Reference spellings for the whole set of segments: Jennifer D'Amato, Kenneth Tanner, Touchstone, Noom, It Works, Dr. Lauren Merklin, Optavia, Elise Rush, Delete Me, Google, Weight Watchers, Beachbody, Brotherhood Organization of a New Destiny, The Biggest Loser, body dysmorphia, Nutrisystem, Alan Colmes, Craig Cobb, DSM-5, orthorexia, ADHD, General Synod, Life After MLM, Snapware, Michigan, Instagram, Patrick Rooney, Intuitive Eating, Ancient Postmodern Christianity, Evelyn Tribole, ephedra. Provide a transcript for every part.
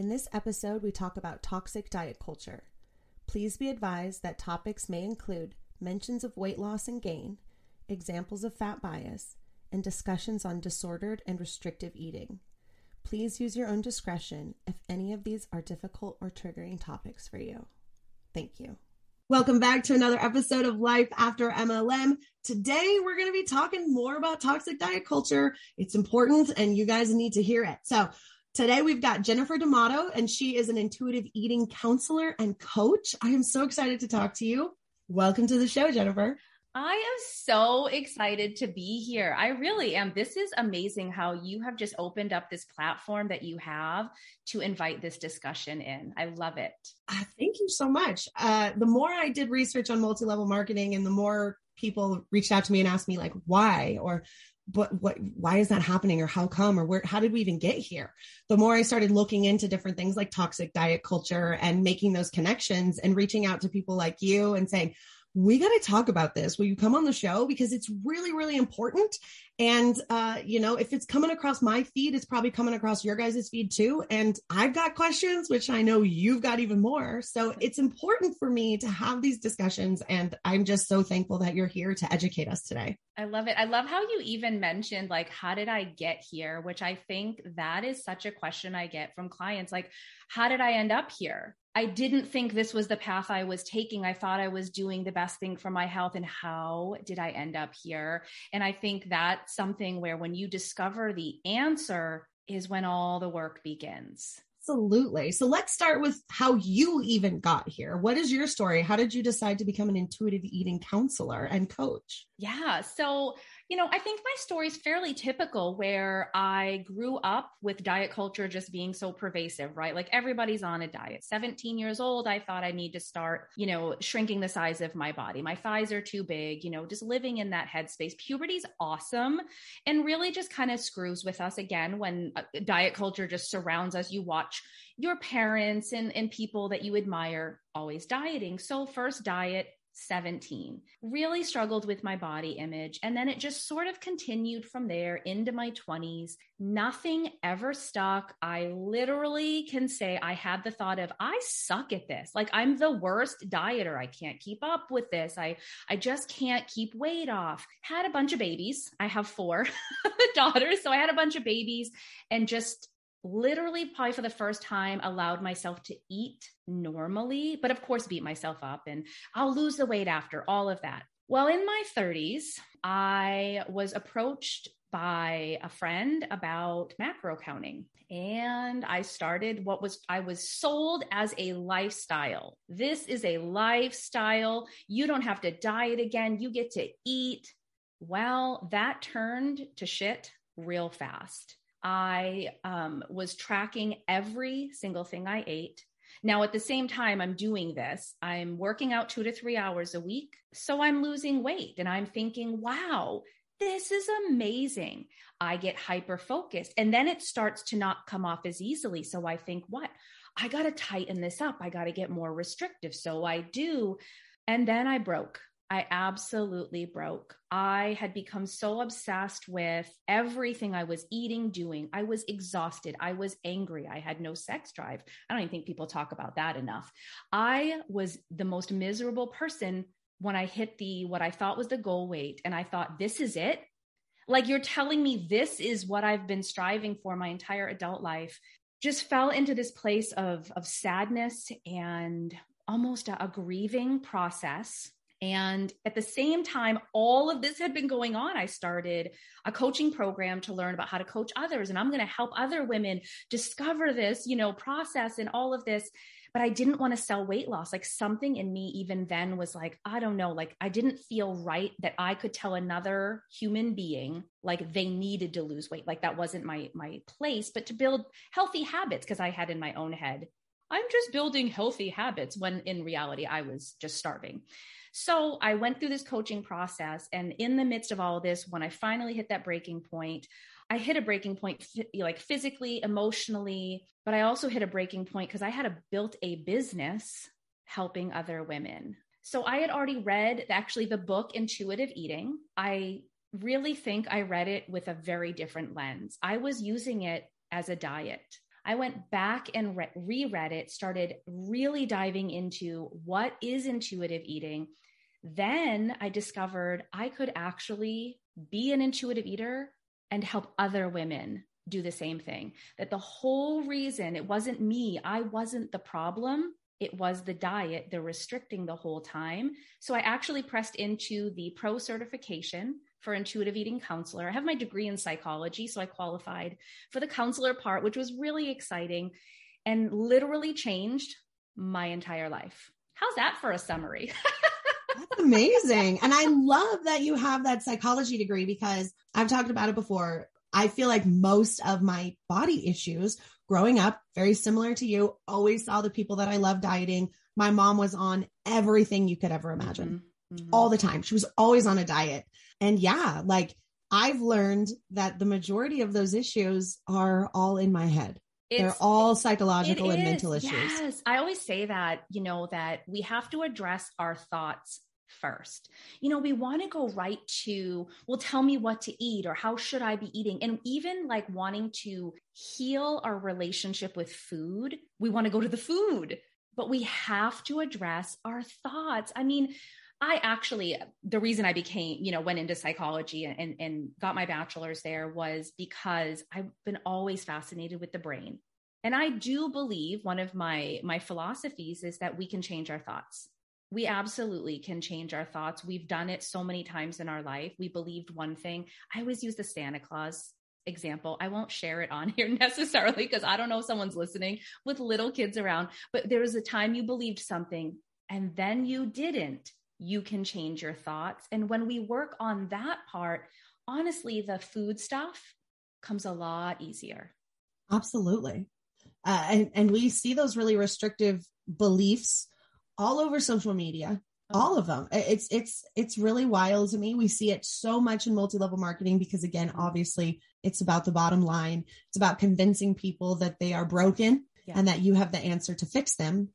In this episode, we talk about toxic diet culture. Please be advised that topics may include mentions of weight loss and gain, examples of fat bias, and discussions on disordered and restrictive eating. Please use your own discretion if any of these are difficult or triggering topics for you. Thank you. Welcome back to another episode of Life After MLM. Today, we're going to be talking more about toxic diet culture. It's important and you guys need to hear it. So today, we've got Jennifer D'Amato, and she is an intuitive eating counselor and coach. I am so excited to talk to you. Welcome to the show, Jennifer. I am so excited to be here. I really am. This is amazing how you have just opened up this platform that you have to invite this discussion in. I love it. Thank you so much. The more I did research on multi-level marketing and the more people reached out to me and asked me like, why, or why is that happening, or how come, or how did we even get here? The more I started looking into different things like toxic diet culture and making those connections and reaching out to people like you and saying, we got to talk about this. Will you come on the show? Because it's really, really important. And, if it's coming across my feed, it's probably coming across your guys' feed too. And I've got questions, which I know you've got even more. So it's important for me to have these discussions. And I'm just so thankful that you're here to educate us today. I love it. I love how you even mentioned, like, how did I get here? Which I think that is such a question I get from clients. Like, how did I end up here? I didn't think this was the path I was taking. I thought I was doing the best thing for my health. And how did I end up here? And I think that's something where when you discover the answer is when all the work begins. Absolutely. So let's start with how you even got here. What is your story? How did you decide to become an intuitive eating counselor and coach? Yeah. So, I think my story is fairly typical where I grew up with diet culture just being so pervasive, right? Like everybody's on a diet. 17 years old, I thought I need to start, shrinking the size of my body. My thighs are too big, just living in that headspace. Puberty's awesome and really just kind of screws with us again when diet culture just surrounds us. You watch your parents and people that you admire always dieting. So first diet, 17, really struggled with my body image. And then it just sort of continued from there into my 20s. Nothing ever stuck. I literally can say I had the thought of, I suck at this. Like I'm the worst dieter. I can't keep up with this. I just can't keep weight off. Had a bunch of babies. I have 4 daughters. So I had a bunch of babies and just literally probably for the first time allowed myself to eat normally, but of course beat myself up and I'll lose the weight after all of that. Well, in my 30s, I was approached by a friend about macro counting. And I started I was sold as a lifestyle. This is a lifestyle. You don't have to diet again. You get to eat. Well, that turned to shit real fast. I was tracking every single thing I ate. Now, at the same time, I'm doing this. I'm working out 2 to 3 hours a week. So I'm losing weight and I'm thinking, wow, this is amazing. I get hyper-focused and then it starts to not come off as easily. So I think, what? I got to tighten this up. I got to get more restrictive. So I do. And then I broke. I absolutely broke. I had become so obsessed with everything I was eating, doing. I was exhausted. I was angry. I had no sex drive. I don't even think people talk about that enough. I was the most miserable person when I hit what I thought was the goal weight. And I thought, this is it. Like, you're telling me this is what I've been striving for my entire adult life. Just fell into this place of sadness and almost a grieving process. And at the same time, all of this had been going on. I started a coaching program to learn about how to coach others. And I'm going to help other women discover this, process and all of this. But I didn't want to sell weight loss. Like, something in me even then was like, I don't know, like, I didn't feel right that I could tell another human being, like, they needed to lose weight. Like, that wasn't my place, but to build healthy habits. Cause I had in my own head, I'm just building healthy habits, when in reality, I was just starving. So I went through this coaching process, and in the midst of all of this, when I finally hit that breaking point, I hit a breaking point, like, physically, emotionally, but I also hit a breaking point because I had built a business helping other women. So I had already read actually the book Intuitive Eating. I really think I read it with a very different lens. I was using it as a diet. I went back and reread it, started really diving into what is intuitive eating. Then I discovered I could actually be an intuitive eater and help other women do the same thing. That the whole reason, it wasn't me, I wasn't the problem. It was the diet, the restricting the whole time. So I actually pressed into the pro certification for intuitive eating counselor. I have my degree in psychology, so I qualified for the counselor part, which was really exciting and literally changed my entire life. How's that for a summary? That's amazing. And I love that you have that psychology degree, because I've talked about it before. I feel like most of my body issues growing up, very similar to you, always saw the people that I love dieting. My mom was on everything you could ever imagine, mm-hmm. all the time. She was always on a diet. And yeah, like, I've learned that the majority of those issues are all in my head. They're all psychological and mental issues. Yes. I always say that, that we have to address our thoughts first. We want to go right to, well, tell me what to eat, or how should I be eating? And even like wanting to heal our relationship with food, we want to go to the food, but we have to address our thoughts. I mean, the reason I went into psychology and got my bachelor's there was because I've been always fascinated with the brain. And I do believe one of my philosophies is that we can change our thoughts. We absolutely can change our thoughts. We've done it so many times in our life. We believed one thing. I always use the Santa Claus example. I won't share it on here necessarily, because I don't know if someone's listening with little kids around, but there was a time you believed something and then you didn't. You can change your thoughts. And when we work on that part, honestly, the food stuff comes a lot easier. Absolutely. And we see those really restrictive beliefs all over social media, all of them. It's really wild to me. We see it so much in multi-level marketing, because again, obviously it's about the bottom line. It's about convincing people that they are broken and that you have the answer to fix them.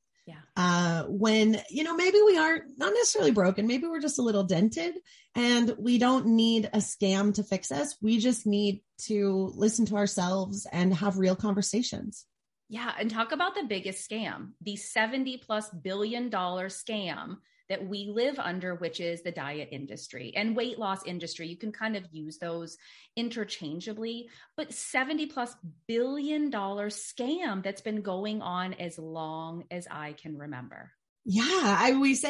Yeah. When, maybe we are not necessarily broken, maybe we're just a little dented and we don't need a scam to fix us. We just need to listen to ourselves and have real conversations. Yeah. And talk about the biggest scam, the $70+ billion scam that we live under, which is the diet industry and weight loss industry. You can kind of use those interchangeably, but $70+ billion scam that's been going on as long as I can remember. Yeah. We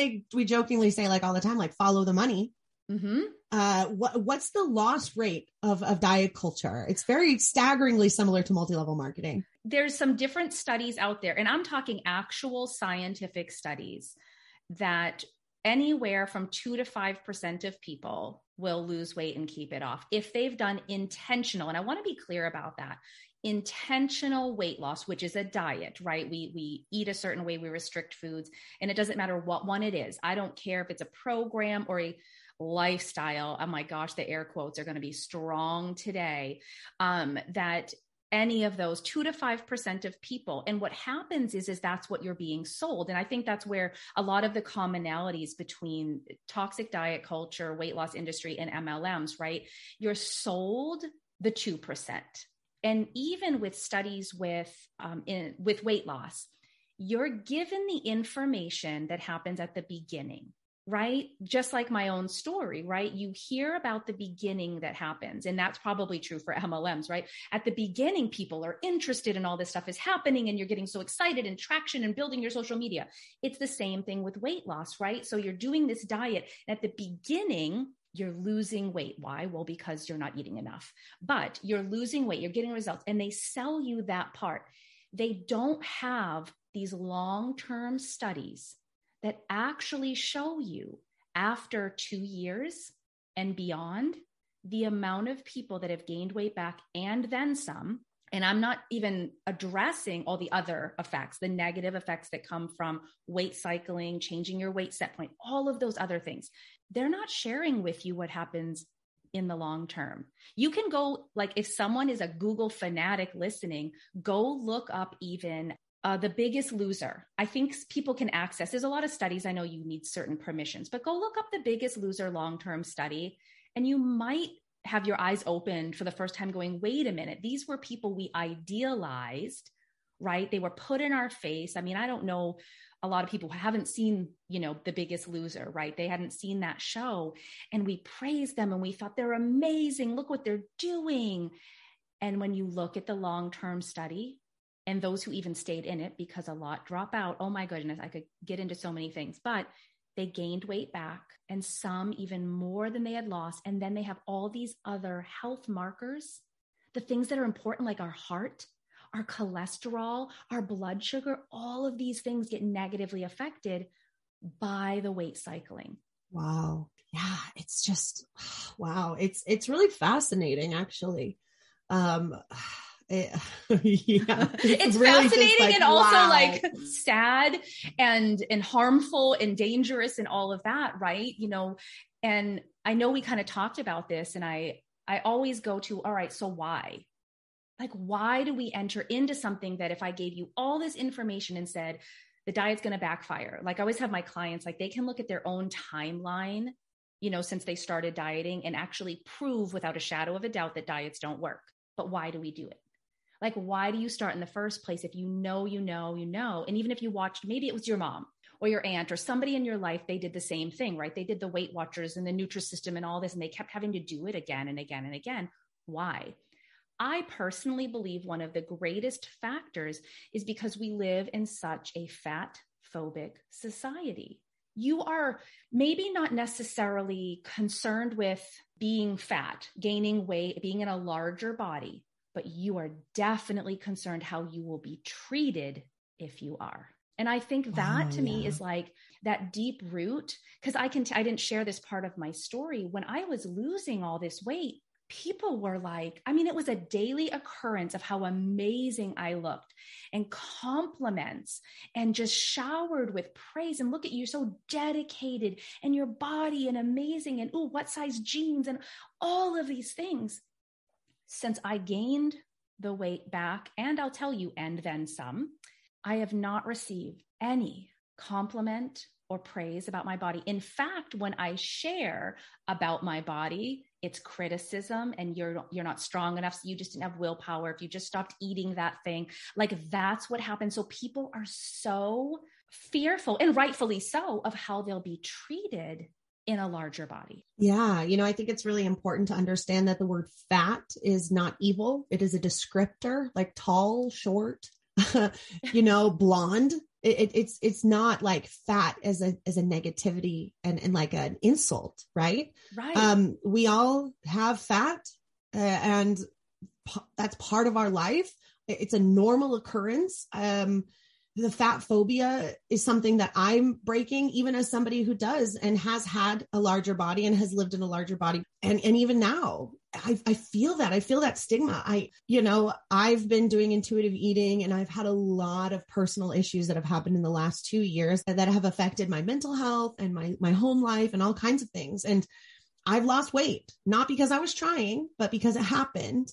jokingly say, like, all the time, like, follow the money. Mm-hmm. What's the loss rate of diet culture? It's very staggeringly similar to multi-level marketing. There's some different studies out there, and I'm talking actual scientific studies, that anywhere from 2 to 5% of people will lose weight and keep it off if they've done intentional, and I want to be clear about that, intentional weight loss, which is a diet, right? We eat a certain way, we restrict foods, and it doesn't matter what one it is. I don't care if it's a program or a lifestyle. Oh my gosh, the air quotes are going to be strong today. That any of those 2 to 5% of people. And what happens is that's what you're being sold. And I think that's where a lot of the commonalities between toxic diet culture, weight loss industry, and MLMs, right? You're sold the 2%. And even with studies with weight loss, you're given the information that happens at the beginning, right? Just like my own story, right? You hear about the beginning that happens. And that's probably true for MLMs, right? At the beginning, people are interested in all this stuff is happening and you're getting so excited and traction and building your social media. It's the same thing with weight loss, right? So you're doing this diet and at the beginning, you're losing weight. Why? Well, because you're not eating enough, but you're losing weight, you're getting results, and they sell you that part. They don't have these long-term studies that actually show you after 2 years and beyond the amount of people that have gained weight back and then some. And I'm not even addressing all the other effects, the negative effects that come from weight cycling, changing your weight set point, all of those other things. They're not sharing with you what happens in the long term. You can go, like if someone is a Google fanatic listening, go look up even The Biggest Loser. I think people can access, there's a lot of studies. I know you need certain permissions, but go look up The Biggest Loser long-term study. And you might have your eyes opened for the first time going, wait a minute, these were people we idealized, right? They were put in our face. I mean, I don't know, a lot of people haven't seen, The Biggest Loser, right? They hadn't seen that show and we praised them and we thought they're amazing. Look what they're doing. And when you look at the long-term study and those who even stayed in it, because a lot drop out, oh my goodness, I could get into so many things, but they gained weight back and some even more than they had lost. And then they have all these other health markers, the things that are important, like our heart, our cholesterol, our blood sugar, all of these things get negatively affected by the weight cycling. Wow. Yeah. It's just, wow. It's really fascinating, actually. It's really fascinating and also like sad and harmful and dangerous and all of that, right? And I know we kind of talked about this and I always go to, all right, so why? Like, why do we enter into something that if I gave you all this information and said, the diet's going to backfire? Like I always have my clients, like they can look at their own timeline, since they started dieting and actually prove without a shadow of a doubt that diets don't work. But why do we do it? Like, why do you start in the first place if you know, and even if you watched, maybe it was your mom or your aunt or somebody in your life, they did the same thing, right? They did the Weight Watchers and the Nutrisystem and all this, and they kept having to do it again and again and again. Why? I personally believe one of the greatest factors is because we live in such a fat phobic society. You are maybe not necessarily concerned with being fat, gaining weight, being in a larger body, but you are definitely concerned how you will be treated if you are. And I think that me is like that deep root, because I didn't share this part of my story. When I was losing all this weight, people were like, it was a daily occurrence of how amazing I looked and compliments and just showered with praise. And look at you, so dedicated and your body and amazing and ooh, what size jeans and all of these things. Since I gained the weight back and I'll tell you, and then some, I have not received any compliment or praise about my body. In fact, when I share about my body, it's criticism and you're not strong enough. So you just didn't have willpower. If you just stopped eating that thing, like that's what happened. So people are so fearful and rightfully so of how they'll be treated in a larger body. Yeah. I think it's really important to understand that the word fat is not evil. It is a descriptor, like tall, short, blonde. It's not like fat as a negativity and like an insult, right? Right. We all have fat and that's part of our life. It's a normal occurrence. The fat phobia is something that I'm breaking, even as somebody who does and has had a larger body and has lived in a larger body. And even now, I feel that. I feel that stigma. I've been doing intuitive eating and I've had a lot of personal issues that have happened in the last 2 years that have affected my mental health and my home life and all kinds of things. And I've lost weight, not because I was trying, but because it happened.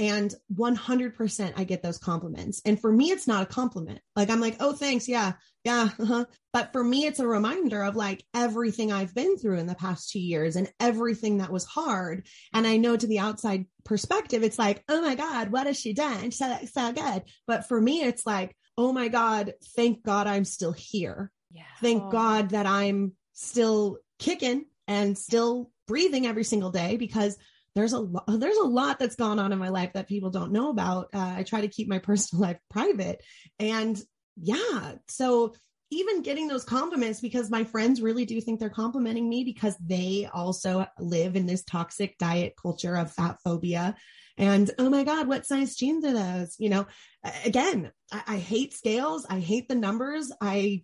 And 100% I get those compliments. And for me, it's not a compliment. Like, I'm like, oh, thanks. Yeah. Uh-huh. But for me, it's a reminder of like everything I've been through in the past 2 years and everything that was hard. And I know to the outside perspective, it's like, oh my God, what has she done? So good. But for me, it's like, oh my God, thank God I'm still here. Yeah. Thank God that I'm still kicking and still breathing every single day, because there's a lot that's gone on in my life that people don't know about. I try to keep my personal life private. And yeah, so even getting those compliments, because my friends really do think they're complimenting me, because they also live in this toxic diet culture of fat phobia. And oh my God, what size jeans are those? Again, I hate scales. I hate the numbers. I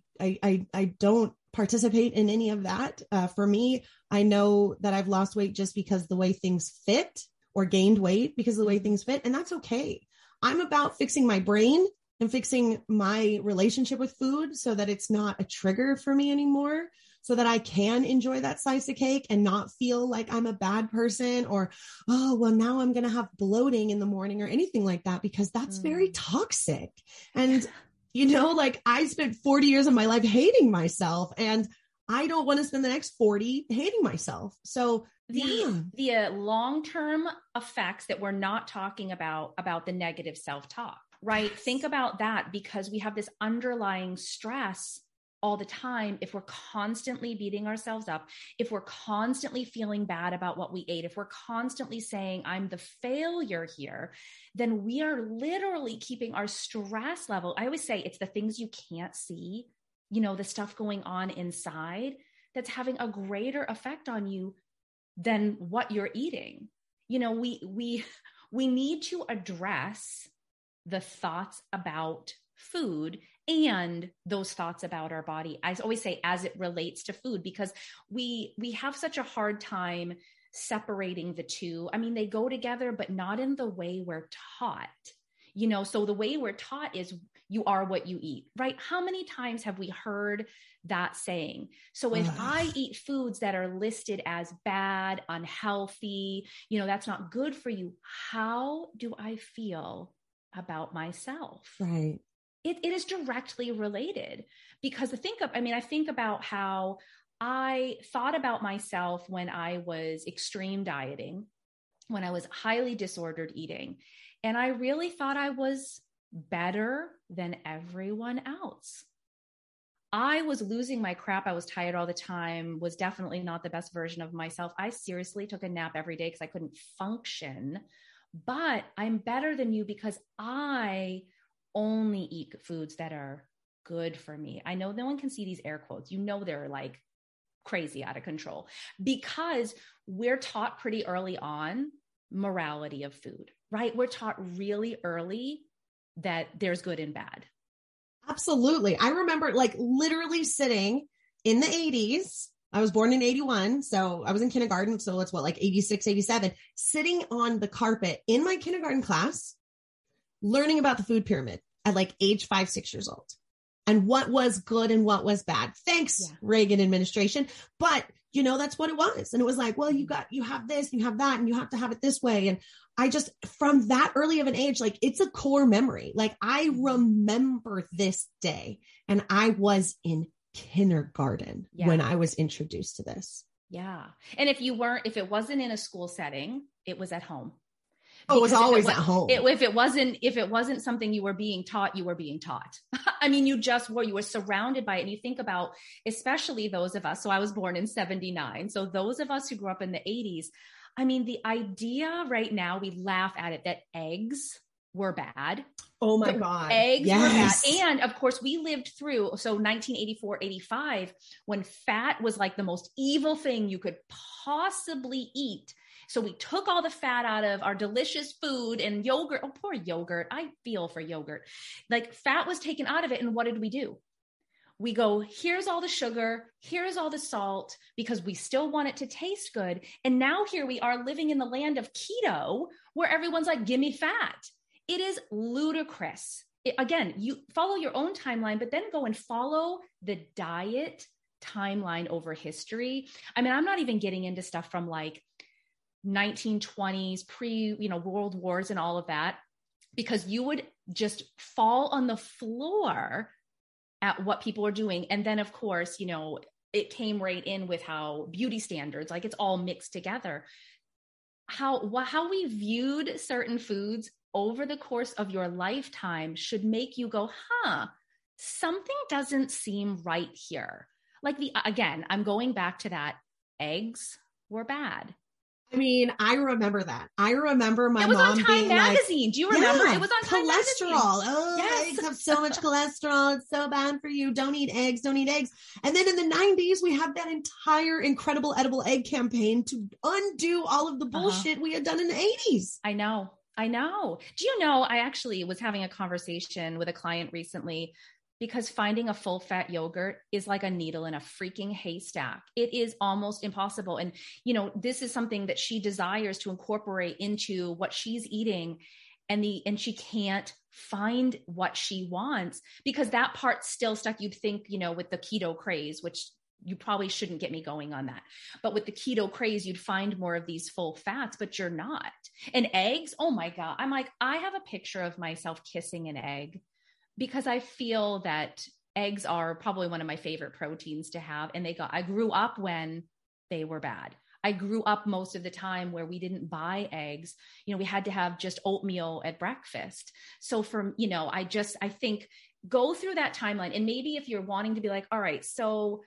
don't participate in any of that. For me, I know that I've lost weight just because the way things fit, or gained weight because of the way things fit. And that's okay. I'm about fixing my brain and fixing my relationship with food so that it's not a trigger for me anymore, so that I can enjoy that slice of cake and not feel like I'm a bad person, or, oh, well, now I'm going to have bloating in the morning or anything like that, because that's very toxic. And I spent 40 years of my life hating myself, and I don't want to spend the next 40 hating myself. So the long-term effects that we're not talking about the negative self-talk, right? Yes. Think about that, because we have this underlying stress all the time. If we're constantly beating ourselves up, if we're constantly feeling bad about what we ate, if we're constantly saying I'm the failure here, then we are literally keeping our stress level. I always say it's the things you can't see, the stuff going on inside that's having a greater effect on you than what you're eating. We need to address the thoughts about food and those thoughts about our body. I always say, as it relates to food, because we have such a hard time separating the two. I mean, they go together, but not in the way we're taught, so the way we're taught is you are what you eat, right? How many times have we heard that saying? So if I eat foods that are listed as bad, unhealthy, that's not good for you, how do I feel about myself? Right. It is directly related, because I think about how I thought about myself when I was extreme dieting, when I was highly disordered eating, and I really thought I was better than everyone else. I was losing my crap. I was tired all the time, was definitely not the best version of myself. I seriously took a nap every day because I couldn't function, but I'm better than you because I only eat foods that are good for me. I know no one can see these air quotes. They're like crazy out of control, because we're taught pretty early on morality of food, right? We're taught really early that there's good and bad. Absolutely. I remember literally sitting in the 80s. I was born in 81. So I was in kindergarten. So it's 86, 87, sitting on the carpet in my kindergarten class, learning about the food pyramid at age 5, 6 years old, and what was good and what was bad. Thanks, Reagan administration. But that's what it was. And it was like, well, you have this, you have that, and you have to have it this way. And I just, from that early of an age, it's a core memory. I remember this day, and I was in kindergarten when I was introduced to this. Yeah. And if it wasn't in a school setting, it was at home. Because it was always at home. If it wasn't something you were being taught, you were being taught. I mean, you were surrounded by it. And you think about, especially those of us, so I was born in 79. So those of us who grew up in the 80s, I mean, the idea right now, we laugh at it, that eggs were bad. Oh my God. Eggs were bad. And of course we lived through, so 1984, 85, when fat was the most evil thing you could possibly eat. So we took all the fat out of our delicious food and yogurt. Oh, poor yogurt. I feel for yogurt. Fat was taken out of it. And what did we do? we go, here's all the sugar, here's all the salt, because we still want it to taste good. And now here we are living in the land of keto, where everyone's like, give me fat. It is ludicrous. Again, you follow your own timeline, but then go and follow the diet timeline over history. I mean, I'm not even getting into stuff from like 1920s, World Wars and all of that, because you would just fall on the floor at what people are doing. And then of course, it came right in with how beauty standards, like it's all mixed together. How we viewed certain foods over the course of your lifetime should make you go, something doesn't seem right here. Like again, I'm going back to that. Eggs were bad. I mean, I remember that. I remember my mom being magazine. Like, do you remember? Yeah, it was on Time Magazine. Cholesterol. Oh, yes. Eggs have so much cholesterol. It's so bad for you. Don't eat eggs. Don't eat eggs. And then in the 90s, we had that entire incredible edible egg campaign to undo all of the bullshit we had done in the 80s. I know. Do you know, I actually was having a conversation with a client recently, because finding a full fat yogurt is like a needle in a freaking haystack. It is almost impossible. And, this is something that she desires to incorporate into what she's eating, and she can't find what she wants because that part's still stuck. You'd think, with the keto craze, which you probably shouldn't get me going on that, but with the keto craze, you'd find more of these full fats, but you're not. And eggs. Oh my God. I'm like, I have a picture of myself kissing an egg, because I feel that eggs are probably one of my favorite proteins to have. And I grew up when they were bad. I grew up most of the time where we didn't buy eggs. We had to have just oatmeal at breakfast. So I think go through that timeline, and maybe if you're wanting to be like, all right, so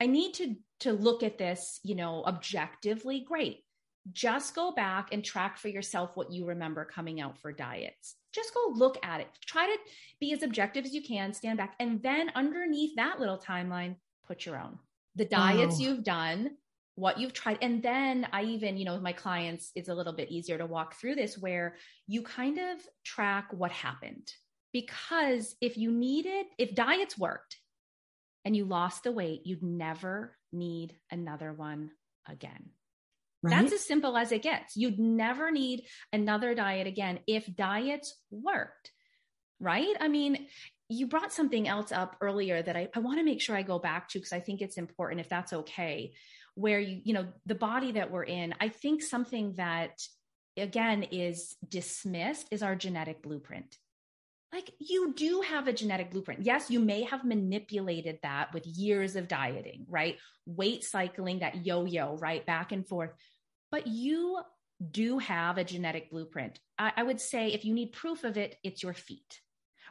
I need to look at this, objectively, great. Just go back and track for yourself what you remember coming out for diets. Just go look at it. Try to be as objective as you can, stand back. And then underneath that little timeline, put your own, the diets you've done, what you've tried. And then I even, my clients, it's a little bit easier to walk through this where you kind of track what happened, because if diets worked and you lost the weight, you'd never need another one again. Right? That's as simple as it gets. You'd never need another diet again if diets worked, right? I mean, you brought something else up earlier that I want to make sure I go back to, because I think it's important, if that's okay, where the body that we're in. I think something that again is dismissed is our genetic blueprint. Like, you do have a genetic blueprint. Yes, you may have manipulated that with years of dieting, right? Weight cycling, that yo-yo, right? Back and forth. But you do have a genetic blueprint. I would say if you need proof of it, it's your feet,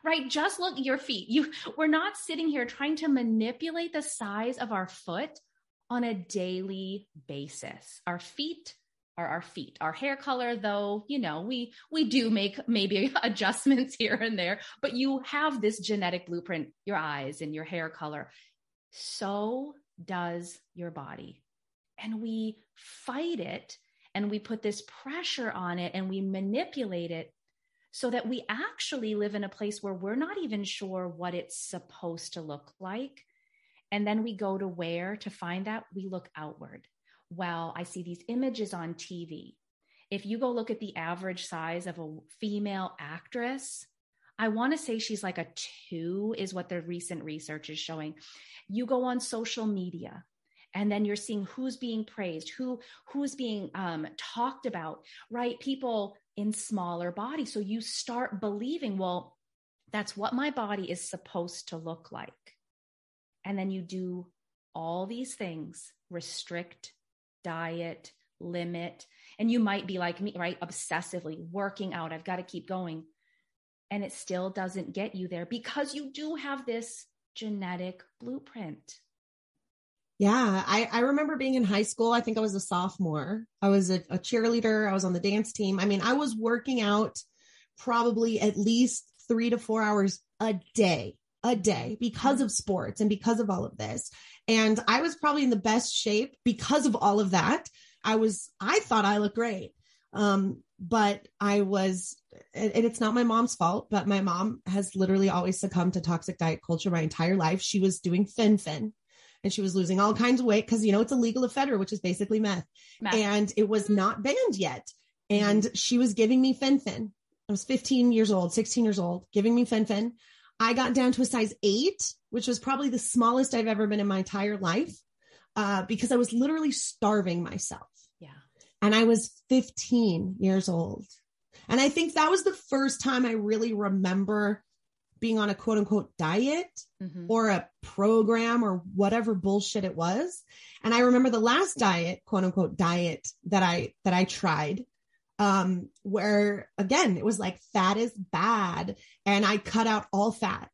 right? Just look at your feet. We're not sitting here trying to manipulate the size of our foot on a daily basis. Our feet, our hair color, though, we do make maybe adjustments here and there, but you have this genetic blueprint, your eyes and your hair color. So does your body. And we fight it, and we put this pressure on it, and we manipulate it so that we actually live in a place where we're not even sure what it's supposed to look like. And then we go to where to find that. We look outward. Well, I see these images on TV. If you go look at the average size of a female actress, I want to say she's like a 2 is what the recent research is showing. You go on social media, and then you're seeing who's being praised, who's being talked about, right? People in smaller bodies. So you start believing, well, that's what my body is supposed to look like. And then you do all these things, restrict, diet, limit. And you might be like me, right? Obsessively working out. I've got to keep going. And it still doesn't get you there because you do have this genetic blueprint. Yeah. I remember being in high school. I think I was a sophomore. I was a cheerleader. I was on the dance team. I mean, I was working out probably at least 3 to 4 hours a day because of sports and because of all of this. And I was probably in the best shape because of all of that. I thought I looked great. But I was and it's not my mom's fault, but my mom has literally always succumbed to toxic diet culture my entire life. She was doing thin, and she was losing all kinds of weight because, you know, it's illegal ephedra, which is basically meth. And it was not banned yet. And she was giving me fin. I was 15 years old, 16 years old, giving me fin. I got down to a size 8, which was probably the smallest I've ever been in my entire life, because I was literally starving myself. Yeah. And I was 15 years old. And I think that was the first time I really remember being on a quote unquote diet or a program or whatever bullshit it was. And I remember the last diet, quote unquote diet that I tried, where again, it was like fat is bad. And I cut out all fat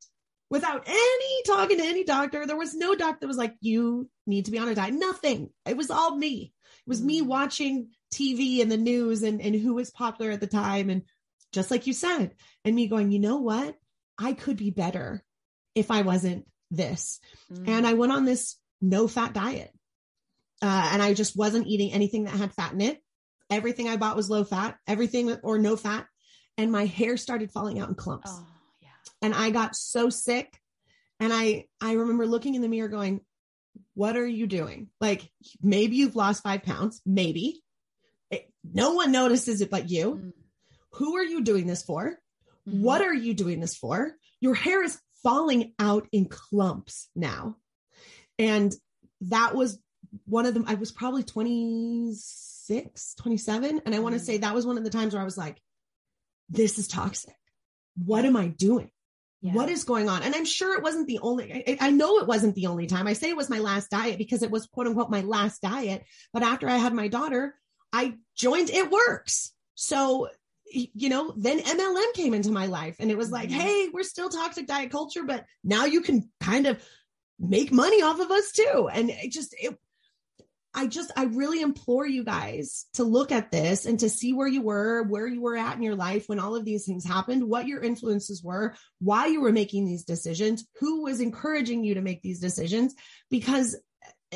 without any talking to any doctor. There was no doctor that was like, you need to be on a diet. Nothing. It was all me. It was me watching TV and the news and who was popular at the time. And just like you said, and me going, you know what? I could be better if I wasn't this. And I went on this no fat diet. And I just wasn't eating anything that had fat in it. Everything I bought was low fat, everything or no fat. And my hair started falling out in clumps. Oh, yeah. And I got so sick. And I remember looking in the mirror going, what are you doing? Like, maybe you've lost 5 pounds, maybe. No one notices it but you. Who are you doing this for? What are you doing this for? Your hair is falling out in clumps now. And that was one of them. I was probably 26, 27. And I want to say that was one of the times where I was like, this is toxic. What am I doing? Yeah. What is going on? And I'm sure it wasn't the only, I know it wasn't the only time. I say it was my last diet because it was quote unquote my last diet. But after I had my daughter, I joined It Works. So, you know, then MLM came into my life and it was like, hey, we're still toxic diet culture, but now you can kind of make money off of us too. And I really implore you guys to look at this and to see where you were at in your life when all of these things happened, what your influences were, why you were making these decisions, who was encouraging you to make these decisions, because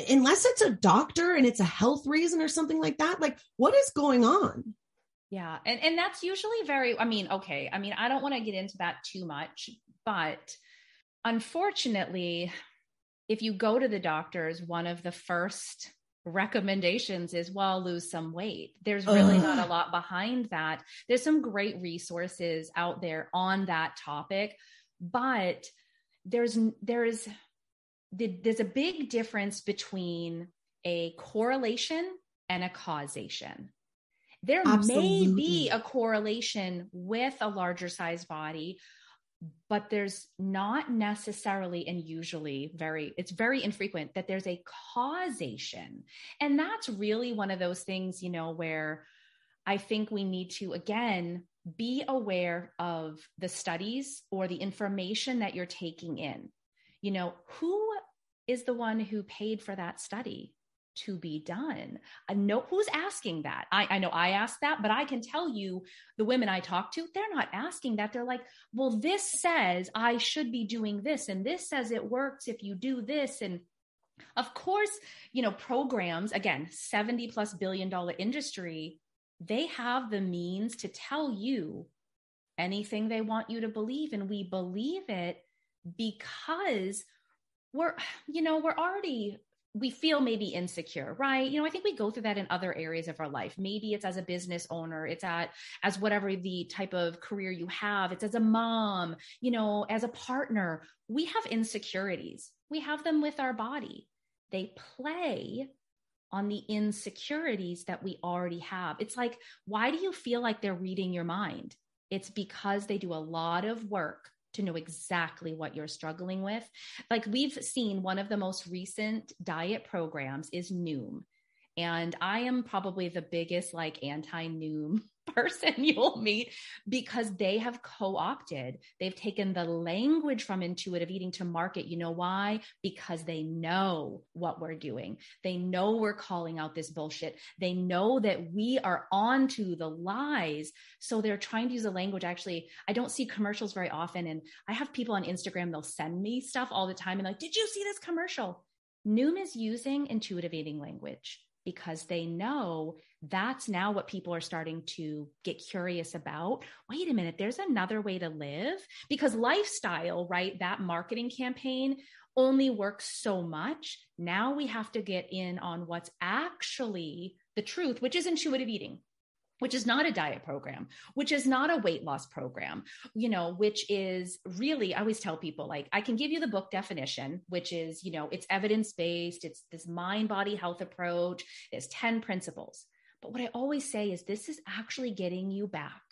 unless it's a doctor and it's a health reason or something like that, like what is going on? Yeah. And that's usually I don't want to get into that too much, but unfortunately, if you go to the doctors, one of the first recommendations is, well, lose some weight. There's really not a lot behind that. There's some great resources out there on that topic, but there's a big difference between a correlation and a causation. There Absolutely. May be a correlation with a larger size body, but there's not necessarily, and usually it's very infrequent that there's a causation. And that's really one of those things, you know, where I think we need to, again, be aware of the studies or the information that you're taking in. You know, who is the one who paid for that study to be done? I know who's asking that. I know I asked that, but I can tell you the women I talk to, they're not asking that. They're like, well, this says I should be doing this. And this says it works if you do this. And of course, you know, programs, again, $70+ billion industry, they have the means to tell you anything they want you to believe. And we believe it because we're already, we feel maybe insecure, right? You know, I think we go through that in other areas of our life. Maybe it's as a business owner, it's as whatever the type of career you have, it's as a mom, you know, as a partner. We have insecurities. We have them with our body. They play on the insecurities that we already have. It's like, why do you feel like they're reading your mind? It's because they do a lot of work to know exactly what you're struggling with. Like we've seen, one of the most recent diet programs is Noom. And I am probably the biggest like anti-Noom person you'll meet because they have co-opted. They've taken the language from intuitive eating to market. You know why? Because they know what we're doing. They know we're calling out this bullshit. They know that we are onto the lies. So they're trying to use a language. Actually, I don't see commercials very often. And I have people on Instagram, they'll send me stuff all the time. And like, did you see this commercial? Noom is using intuitive eating language. because they know that's now what people are starting to get curious about. Wait a minute, there's another way to live, because lifestyle, right? That marketing campaign only works so much. Now we have to get in on what's actually the truth, which is intuitive eating, which is not a diet program, which is not a weight loss program, you know, which is really, I always tell people, like, I can give you the book definition, which is, you know, it's evidence-based, it's this mind-body health approach, there's 10 principles. But what I always say is this is actually getting you back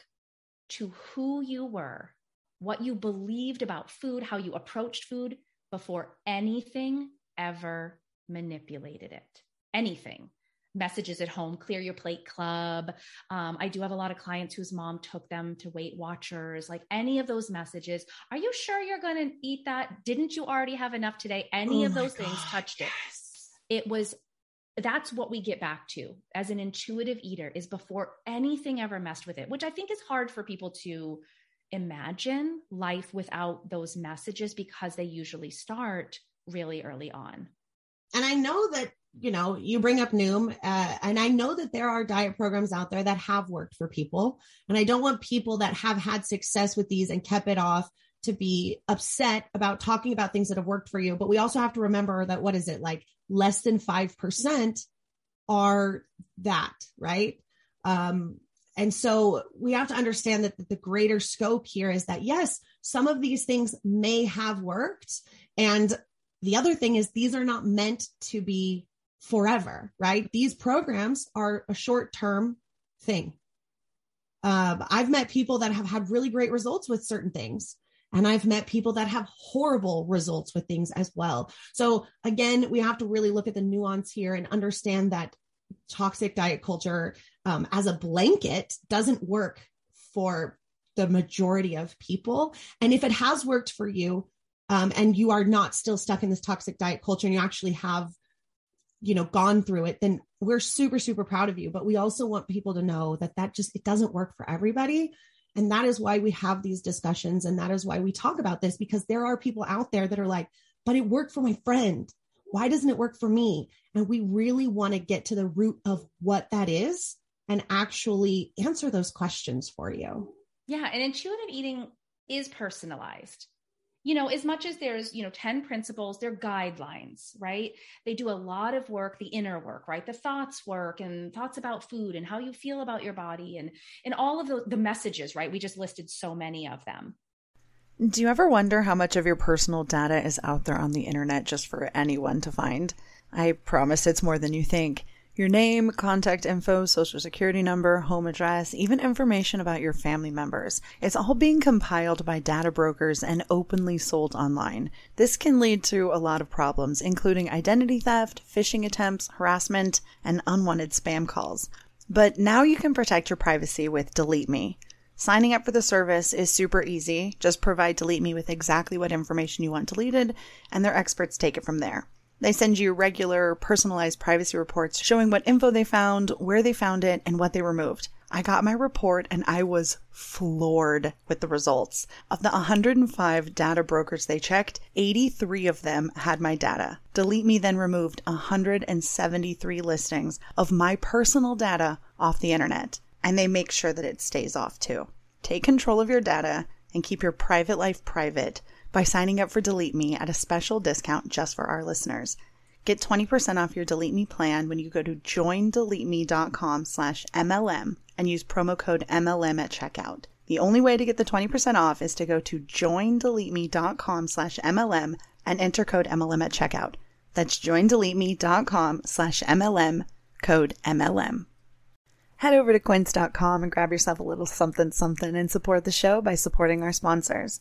to who you were, what you believed about food, how you approached food before anything ever manipulated it, anything. Messages at home, Clear Your Plate Club. I do have a lot of clients whose mom took them to Weight Watchers, like any of those messages. Are you sure you're going to eat that? Didn't you already have enough today? Any of those things touched it. Yes. It was, that's what we get back to as an intuitive eater, is before anything ever messed with it, which I think is hard for people to imagine life without those messages, because they usually start really early on. And I know that, you know, you bring up Noom, and I know that there are diet programs out there that have worked for people. And I don't want people that have had success with these and kept it off to be upset about talking about things that have worked for you. But we also have to remember that, what is it, like less than 5% are that, right? And so we have to understand that the greater scope here is that, yes, some of these things may have worked. And the other thing is, these are not meant to be forever, right? These programs are a short-term thing. I've met people that have had really great results with certain things, and I've met people that have horrible results with things as well. So again, we have to really look at the nuance here and understand that toxic diet culture, as a blanket, doesn't work for the majority of people. And if it has worked for you, and you are not still stuck in this toxic diet culture, and you actually have, you know, gone through it, then we're super, super proud of you. But we also want people to know that it doesn't work for everybody. And that is why we have these discussions. And that is why we talk about this, because there are people out there that are like, but it worked for my friend. Why doesn't it work for me? And we really want to get to the root of what that is and actually answer those questions for you. Yeah. And intuitive eating is personalized. You know, as much as there's, you know, 10 principles, they're guidelines, right? They do a lot of work, the inner work, right? The thoughts work, and thoughts about food and how you feel about your body, and all of the messages, right? We just listed so many of them. Do you ever wonder how much of your personal data is out there on the internet just for anyone to find? I promise it's more than you think. Your name, contact info, social security number, home address, even information about your family members. It's all being compiled by data brokers and openly sold online. This can lead to a lot of problems, including identity theft, phishing attempts, harassment, and unwanted spam calls. But now you can protect your privacy with Delete Me. Signing up for the service is super easy. Just provide Delete Me with exactly what information you want deleted, and their experts take it from there. They send you regular personalized privacy reports showing what info they found, where they found it, and what they removed. I got my report and I was floored with the results. Of the 105 data brokers they checked, 83 of them had my data. Delete Me then removed 173 listings of my personal data off the internet, and they make sure that it stays off too. Take control of your data and keep your private life private by signing up for Delete Me at a special discount just for our listeners. Get 20% off your Delete Me plan when you go to joindeleteme.com/MLM and use promo code MLM at checkout. The only way to get the 20% off is to go to joindeleteme.com/MLM and enter code MLM at checkout. That's joindeleteme.com/MLM, code MLM. Head over to Quince.com and grab yourself a little something something and support the show by supporting our sponsors.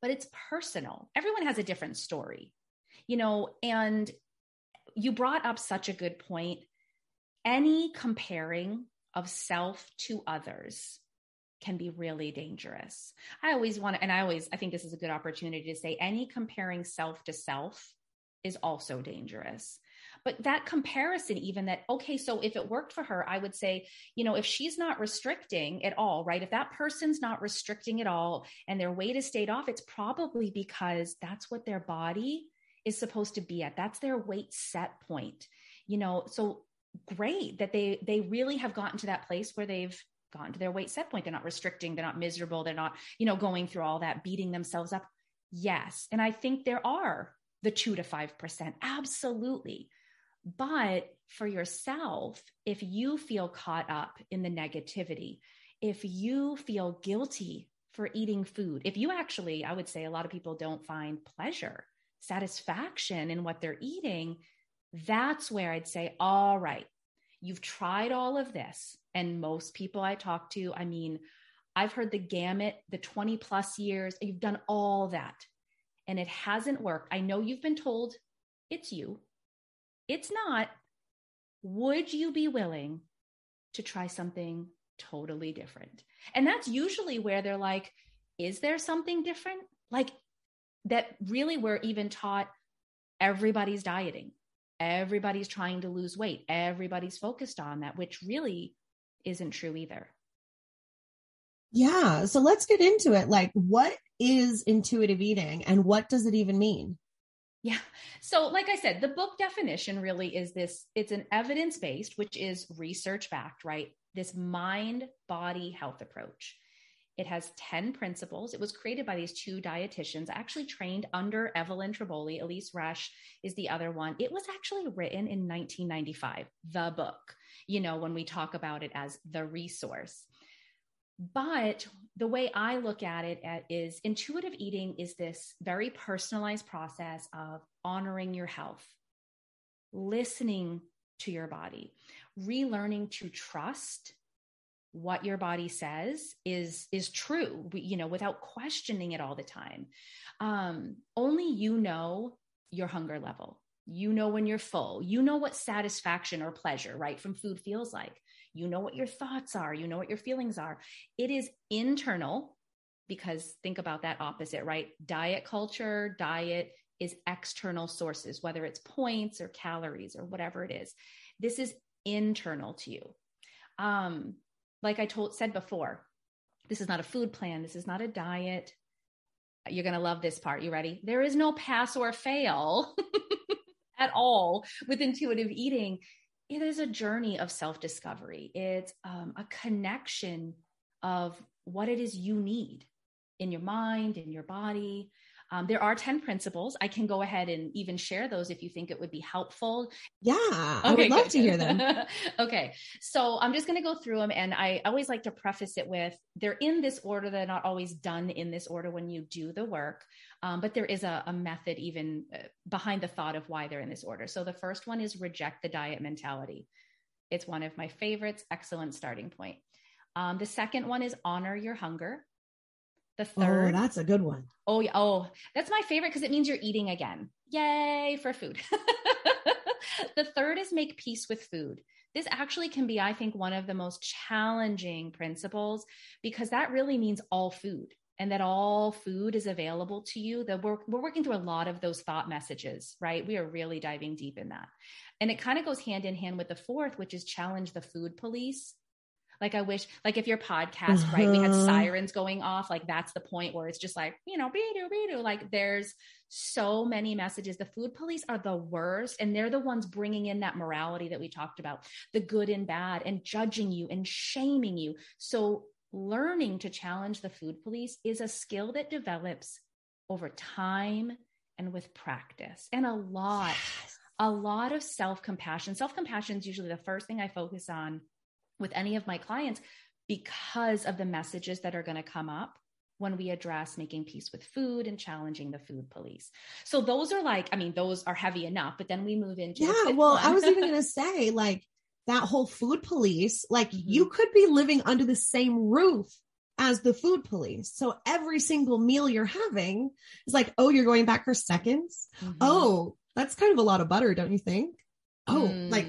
But it's personal. Everyone has a different story, you know, and you brought up such a good point. Any comparing of self to others can be really dangerous. I think this is a good opportunity to say any comparing self to self is also dangerous. But that comparison, even that, okay, so if it worked for her, I would say, you know, if she's not restricting at all, right? If that person's not restricting at all and their weight has stayed off, it's probably because that's what their body is supposed to be at. That's their weight set point, you know? So great that they really have gotten to that place where they've gotten to their weight set point. They're not restricting. They're not miserable. They're not, you know, going through all that, beating themselves up. Yes. And I think there are the 2 to 5%. Absolutely. But for yourself, if you feel caught up in the negativity, if you feel guilty for eating food, if you actually, I would say a lot of people don't find pleasure, satisfaction in what they're eating, that's where I'd say, all right, you've tried all of this. And most people I talk to, I mean, I've heard the gamut, the 20 plus years, you've done all that. And it hasn't worked. I know you've been told it's you. It's not. Would you be willing to try something totally different? And that's usually where they're like, is there something different? Like that really we're even taught everybody's dieting. Everybody's trying to lose weight. Everybody's focused on that, which really isn't true either. Yeah. So let's get into it. Like, what is intuitive eating and what does it even mean? Yeah. So like I said, the book definition really is this, it's an evidence-based, which is research-backed, right? This mind-body health approach. It has 10 principles. It was created by these 2 dietitians. I actually trained under Evelyn Tribole. Elise Rush is the other one. It was actually written in 1995, the book, you know, when we talk about it as the resource. But the way I look at it is intuitive eating is this very personalized process of honoring your health, listening to your body, relearning to trust what your body says is true, you know, without questioning it all the time. Only you know your hunger level. You know when you're full. You know what satisfaction or pleasure, right, from food feels like. You know what your thoughts are. You know what your feelings are. It is internal because think about that opposite, right? Diet culture, diet is external sources, whether it's points or calories or whatever it is. This is internal to you. Like I said before, this is not a food plan. This is not a diet. You're going to love this part. You ready? There is no pass or fail at all with intuitive eating. It is a journey of self-discovery. It's a connection of what it is you need in your mind, in your body. There are 10 principles. I can go ahead and even share those if you think it would be helpful. Yeah, okay, I would love to hear them. Okay, so I'm just going to go through them. And I always like to preface it with, they're in this order. They're not always done in this order when you do the work. But there is a method even behind the thought of why they're in this order. So the first one is reject the diet mentality. It's one of my favorites. Excellent starting point. The second one is honor your hunger. The third, that's a good one. Oh, yeah. Oh, that's my favorite because it means you're eating again. Yay for food. The third is make peace with food. This actually can be, I think, one of the most challenging principles because that really means all food. and that all food is available to you, that we're working through a lot of those thought messages, right? We are really diving deep in that. And it kind of goes hand in hand with the fourth, which is challenge the food police. Like I wish, like if your podcast, right, we had sirens going off, like that's the point where it's just like, you know, be do, like there's so many messages. The food police are the worst. And they're the ones bringing in that morality that we talked about, the good and bad, and judging you and shaming you. So learning to challenge the food police is a skill that develops over time and with practice and a lot of self-compassion. Self-compassion is usually the first thing I focus on with any of my clients, because of the messages that are going to come up when we address making peace with food and challenging the food police. So those are like, I mean, those are heavy enough, but then we move into. Yeah. Well, I was even going to say, like, that whole food police, like you could be living under the same roof as the food police. So every single meal you're having is like, oh, you're going back for seconds. Mm-hmm. Oh, that's kind of a lot of butter, don't you think? Oh, like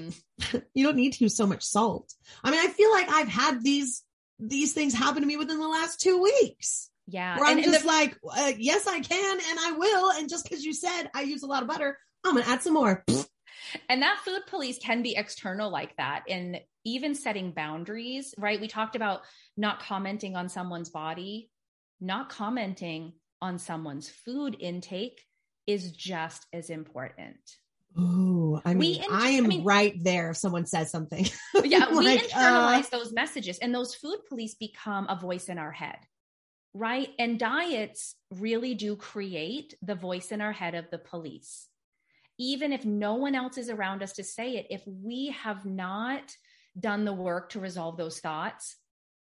you don't need to use so much salt. I mean, I feel like I've had these things happen to me within the last 2 weeks. Yeah. Where I'm yes, I can. And I will. And just because you said I use a lot of butter, I'm going to add some more. And that food police can be external like that. And even setting boundaries, right? We talked about not commenting on someone's body, not commenting on someone's food intake is just as important. Ooh, I mean, right there. If someone says something, yeah, we like, internalize those messages, and those food police become a voice in our head, right? And diets really do create the voice in our head of the police. Even if no one else is around us to say it, if we have not done the work to resolve those thoughts,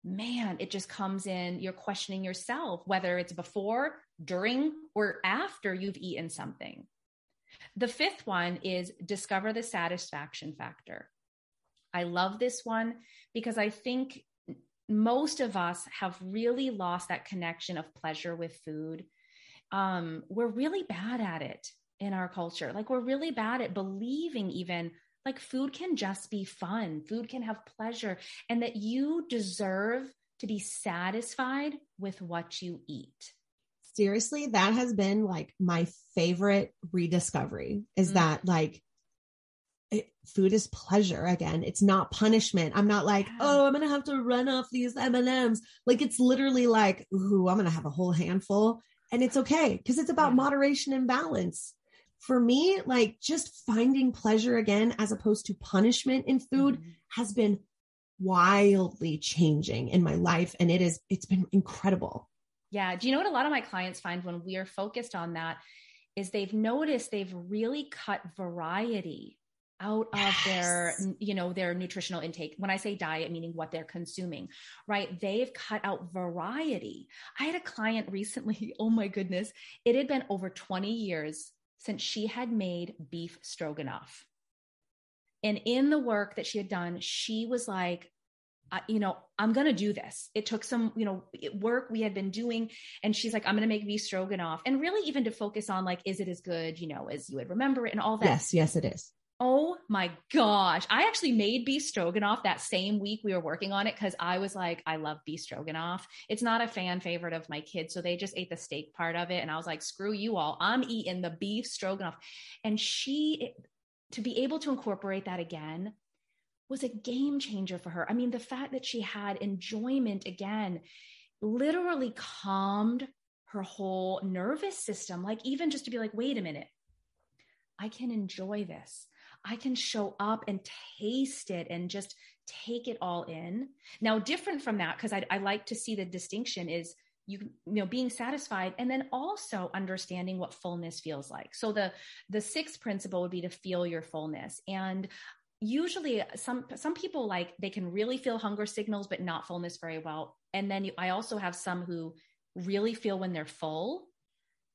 man, it just comes in. You're questioning yourself, whether it's before, during, or after you've eaten something. The fifth one is discover the satisfaction factor. I love this one because I think most of us have really lost that connection of pleasure with food. We're really bad at it in our culture. Like we're really bad at believing even like food can just be fun. Food can have pleasure, and that you deserve to be satisfied with what you eat. Seriously, that has been like my favorite rediscovery is that like food is pleasure again. It's not punishment. I'm not like, oh, I'm going to have to run off these M&Ms. Like it's literally like, ooh, I'm going to have a whole handful, and it's okay. Cause it's about moderation and balance. For me, like just finding pleasure again, as opposed to punishment in food has been wildly changing in my life. And it's been incredible. Yeah. Do you know what a lot of my clients find when we are focused on that is they've noticed they've really cut variety out of their, you know, their nutritional intake. When I say diet, meaning what they're consuming, right? They've cut out variety. I had a client recently, oh my goodness, it had been over 20 years since she had made beef stroganoff. And in the work that she had done, she was like, I'm going to do this. It took some, work we had been doing. And she's like, I'm going to make beef stroganoff. And really even to focus on like, is it as good, as you would remember it and all that. Yes, it is. Oh my gosh. I actually made beef stroganoff that same week we were working on it. Cause I was like, I love beef stroganoff. It's not a fan favorite of my kids. So they just ate the steak part of it. And I was like, screw you all. I'm eating the beef stroganoff. And to be able to incorporate that again was a game changer for her. I mean, the fact that she had enjoyment again, literally calmed her whole nervous system. Like even just to be like, wait a minute, I can enjoy this. I can show up and taste it and just take it all in. Now, different from that, because I like to see the distinction is being satisfied and then also understanding what fullness feels like. So the sixth principle would be to feel your fullness. And usually some people like they can really feel hunger signals, but not fullness very well. And then I also have some who really feel when they're full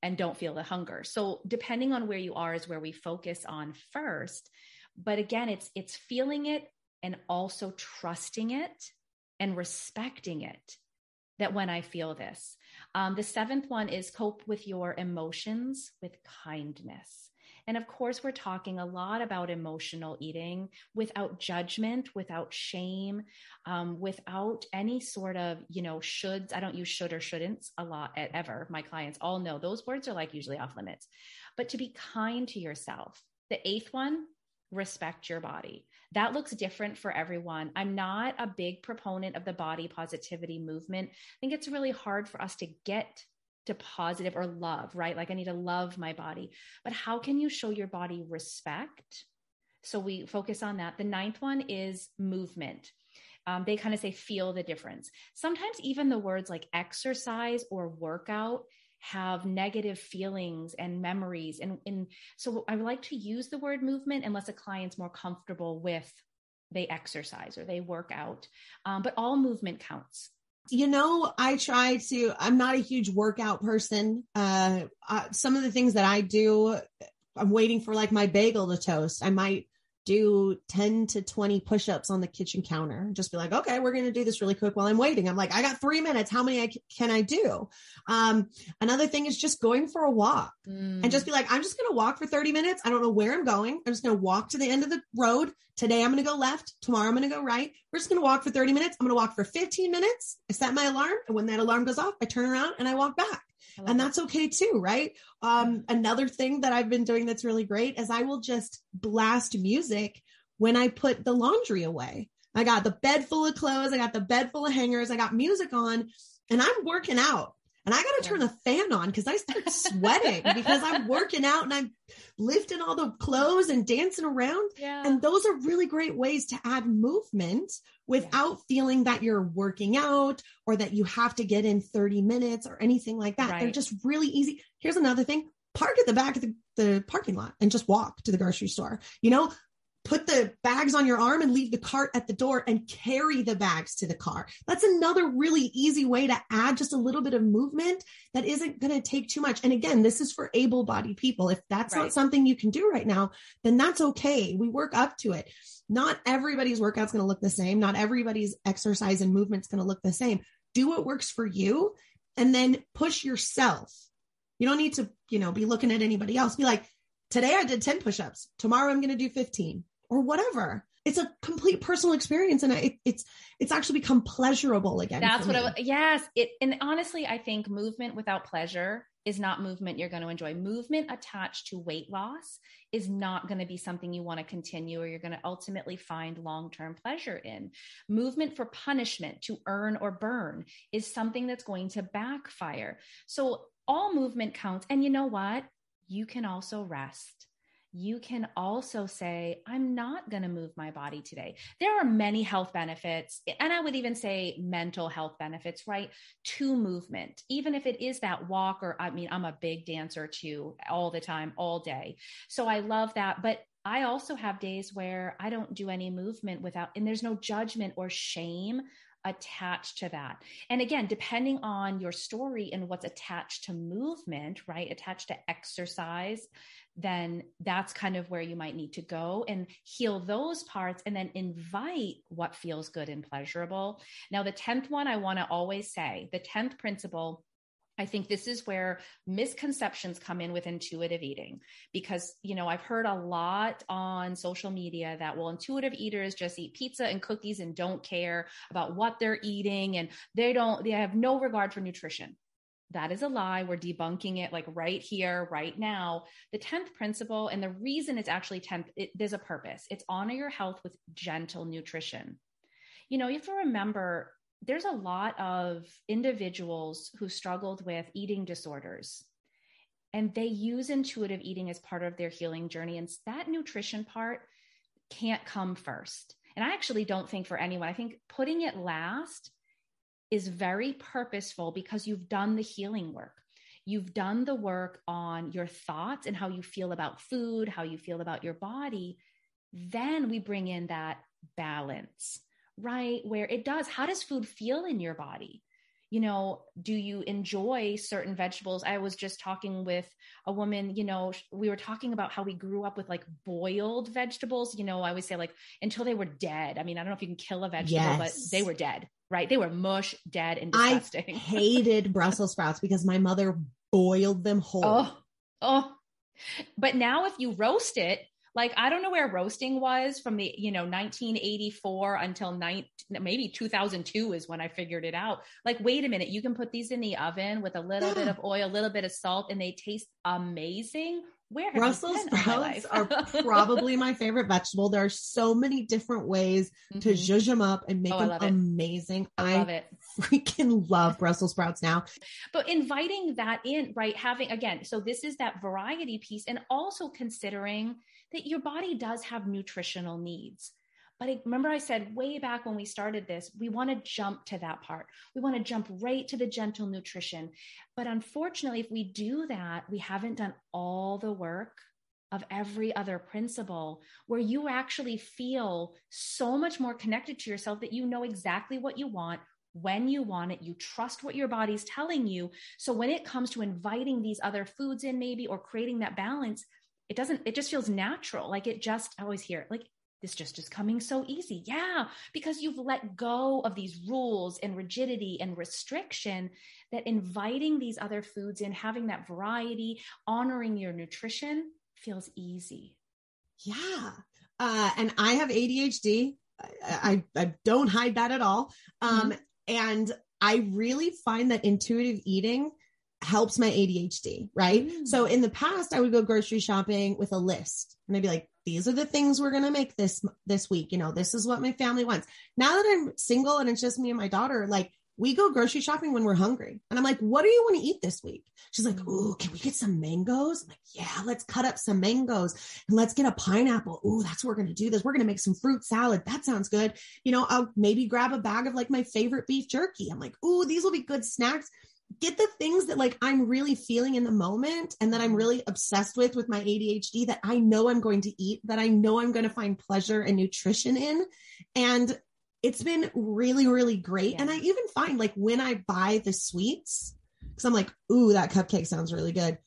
and don't feel the hunger. So depending on where you are is where we focus on first. But again, it's feeling it and also trusting it and respecting it that when I feel this, the seventh one is cope with your emotions with kindness. And of course, we're talking a lot about emotional eating without judgment, without shame, without any sort of, shoulds. I don't use should or shouldn'ts a lot ever. My clients all know those words are like usually off limits, but to be kind to yourself. The eighth one, respect your body. That looks different for everyone. I'm not a big proponent of the body positivity movement. I think it's really hard for us to get to positive or love, right? Like I need to love my body, but how can you show your body respect? So we focus on that. The ninth one is movement. They kind of say, feel the difference. Sometimes even the words like exercise or workout have negative feelings and memories. And so I like to use the word movement unless a client's more comfortable with they exercise or they work out. But all movement counts. I'm not a huge workout person. Some of the things that I do, I'm waiting for like my bagel to toast. I might do 10 to 20 push-ups on the kitchen counter. Just be like, okay, we're going to do this really quick while I'm waiting. I'm like, I got 3 minutes. How many can I do? Another thing is just going for a walk and just be like, I'm just going to walk for 30 minutes. I don't know where I'm going. I'm just going to walk to the end of the road. Today I'm going to go left. Tomorrow I'm going to go right. We're just going to walk for 30 minutes. I'm going to walk for 15 minutes. I set my alarm. And when that alarm goes off, I turn around and I walk back. And that's okay too, right? Another thing that I've been doing that's really great is I will just blast music when I put the laundry away. I got the bed full of clothes. I got the bed full of hangers. I got music on and I'm working out. And I got to turn the fan on because I start sweating because I'm working out and I'm lifting all the clothes and dancing around. Yeah. And those are really great ways to add movement without feeling that you're working out or that you have to get in 30 minutes or anything like that. Right. They're just really easy. Here's another thing. Park at the back of the parking lot and just walk to the grocery store, Put the bags on your arm and leave the cart at the door and carry the bags to the car. That's another really easy way to add just a little bit of movement that isn't going to take too much. And again, this is for able-bodied people. If that's not something you can do right now, then that's okay. We work up to it. Not everybody's workout's going to look the same. Not everybody's exercise and movement's going to look the same. Do what works for you and then push yourself. You don't need to, be looking at anybody else. Be like, today I did 10 push-ups. Tomorrow I'm going to do 15. Or whatever. It's a complete personal experience. And it's actually become pleasurable again. That's what and honestly, I think movement without pleasure is not movement you're going to enjoy. Movement attached to weight loss is not going to be something you want to continue, or you're going to ultimately find long-term pleasure in. Movement for punishment, to earn or burn, is something that's going to backfire. So all movement counts. And you know what? You can also rest. You can also say, I'm not going to move my body today. There are many health benefits, and I would even say mental health benefits, right? To movement, even if it is that walk, or I'm a big dancer too, all the time, all day. So I love that. But I also have days where I don't do any movement and there's no judgment or shame attached to that. And again, depending on your story and what's attached to movement, right? Attached to exercise, then that's kind of where you might need to go and heal those parts and then invite what feels good and pleasurable. Now, the 10th one, I want to always say, the 10th principle, I think this is where misconceptions come in with intuitive eating, because, I've heard a lot on social media that, well, intuitive eaters just eat pizza and cookies and don't care about what they're eating. And they have no regard for nutrition. That is a lie. We're debunking it like right here, right now. The 10th principle, and the reason it's actually 10th, there's a purpose. It's honor your health with gentle nutrition. You have to remember, there's a lot of individuals who struggled with eating disorders, and they use intuitive eating as part of their healing journey. And that nutrition part can't come first. And I actually don't think for anyone, I think putting it last is very purposeful, because you've done the healing work. You've done the work on your thoughts and how you feel about food, how you feel about your body. Then we bring in that balance. Right? Where it does. How does food feel in your body? Do you enjoy certain vegetables? I was just talking with a woman, we were talking about how we grew up with like boiled vegetables. I always say, like, until they were dead. I don't know if you can kill a vegetable, but they were dead, right? They were mush, dead, and disgusting. I hated Brussels sprouts because my mother boiled them whole. Oh, But now if you roast it, like, I don't know where roasting was from the, 1984 until maybe 2002 is when I figured it out. Like, wait a minute, you can put these in the oven with a little bit of oil, a little bit of salt, and they taste amazing. Where have Brussels sprouts are probably my favorite vegetable. There are so many different ways to zhuzh them up and make them amazing. I love it. Freaking love Brussels sprouts now. But inviting that in, right? Having, again, so this is that variety piece, and also considering that your body does have nutritional needs. But remember, I said way back when we started this, we want to jump to that part. We want to jump right to the gentle nutrition. But unfortunately, if we do that, we haven't done all the work of every other principle, where you actually feel so much more connected to yourself that you know exactly what you want, when you want it, you trust what your body's telling you. So when it comes to inviting these other foods in, maybe, or creating that balance, it just feels natural. Like, I always hear it, like, this just is coming so easy. Yeah. Because you've let go of these rules and rigidity and restriction, that inviting these other foods in, having that variety, honoring your nutrition feels easy. Yeah. And I have ADHD. I don't hide that at all. And I really find that intuitive eating helps my ADHD, right? So in the past, I would go grocery shopping with a list, and I'd be like, these are the things we're going to make this week. This is what my family wants. Now that I'm single and it's just me and my daughter, like, we go grocery shopping when we're hungry. And I'm like, what do you want to eat this week? She's like, ooh, can we get some mangoes? I'm like, yeah, let's cut up some mangoes, and let's get a pineapple. Ooh, that's what we're going to do. We're going to make some fruit salad. That sounds good. I'll maybe grab a bag of like my favorite beef jerky. I'm like, ooh, these will be good snacks. Get the things that like I'm really feeling in the moment, and that I'm really obsessed with my ADHD, that I know I'm going to eat, that I know I'm going to find pleasure and nutrition in. And it's been really, really great. Yeah. And I even find like when I buy the sweets, because I'm like, ooh, that cupcake sounds really good,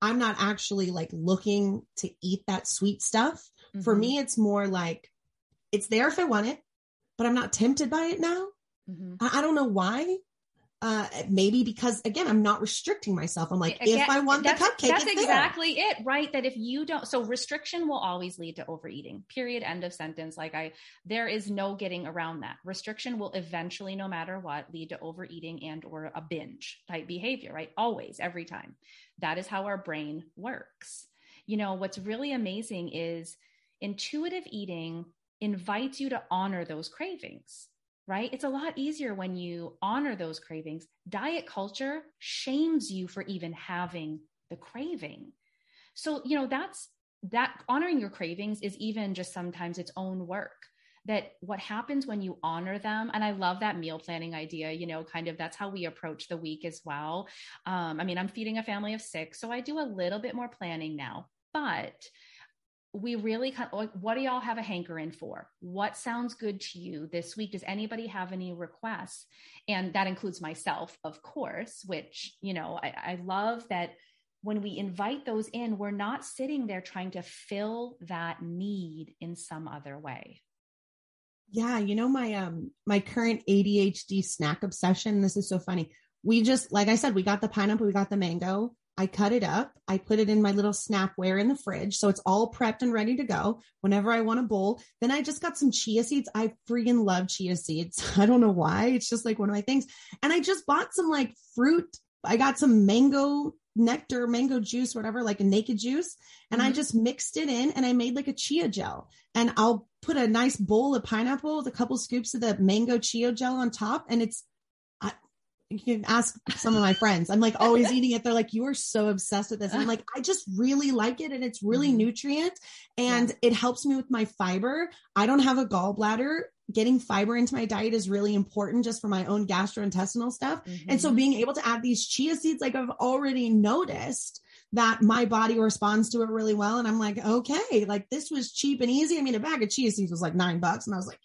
I'm not actually like looking to eat that sweet stuff. Mm-hmm. For me, it's more like it's there if I want it, but I'm not tempted by it now. Mm-hmm. I don't know why. Maybe because, again, I'm not restricting myself. I'm like, if I want the cupcake, that's exactly it, right? That if you don't, so restriction will always lead to overeating, period, end of sentence. Like there is no getting around that. Restriction will eventually, no matter what, lead to overeating and or a binge type behavior, right? Always, every time. That is how our brain works. What's really amazing is intuitive eating invites you to honor those cravings. Right? It's a lot easier when you honor those cravings. Diet culture shames you for even having the craving. So, that's honoring your cravings is even just sometimes its own work. That what happens when you honor them. And I love that meal planning idea, kind of that's how we approach the week as well. I'm feeding a family of 6, so I do a little bit more planning now, but we really kind of like, what do y'all have a hankering for? What sounds good to you this week? Does anybody have any requests? And that includes myself, of course, which, I love that when we invite those in, we're not sitting there trying to fill that need in some other way. Yeah. My current ADHD snack obsession, this is so funny. We just, like I said, we got the pineapple, we got the mango. I cut it up. I put it in my little snapware in the fridge. So it's all prepped and ready to go whenever I want a bowl. Then I just got some chia seeds. I freaking love chia seeds. I don't know why. It's just like one of my things. And I just bought some like fruit. I got some mango nectar, mango juice, whatever, like a naked juice. And I just mixed it in and I made like a chia gel, and I'll put a nice bowl of pineapple with a couple scoops of the mango chia gel on top. And you can ask some of my friends. I'm like always eating it. They're like, you are so obsessed with this. And I'm like, I just really like it. And it's really nutrient, and it helps me with my fiber. I don't have a gallbladder. Getting fiber into my diet is really important just for my own gastrointestinal stuff. Mm-hmm. And so being able to add these chia seeds, like I've already noticed that my body responds to it really well. And I'm like, okay, like this was cheap and easy. I mean, a bag of chia seeds was like $9. And I was like,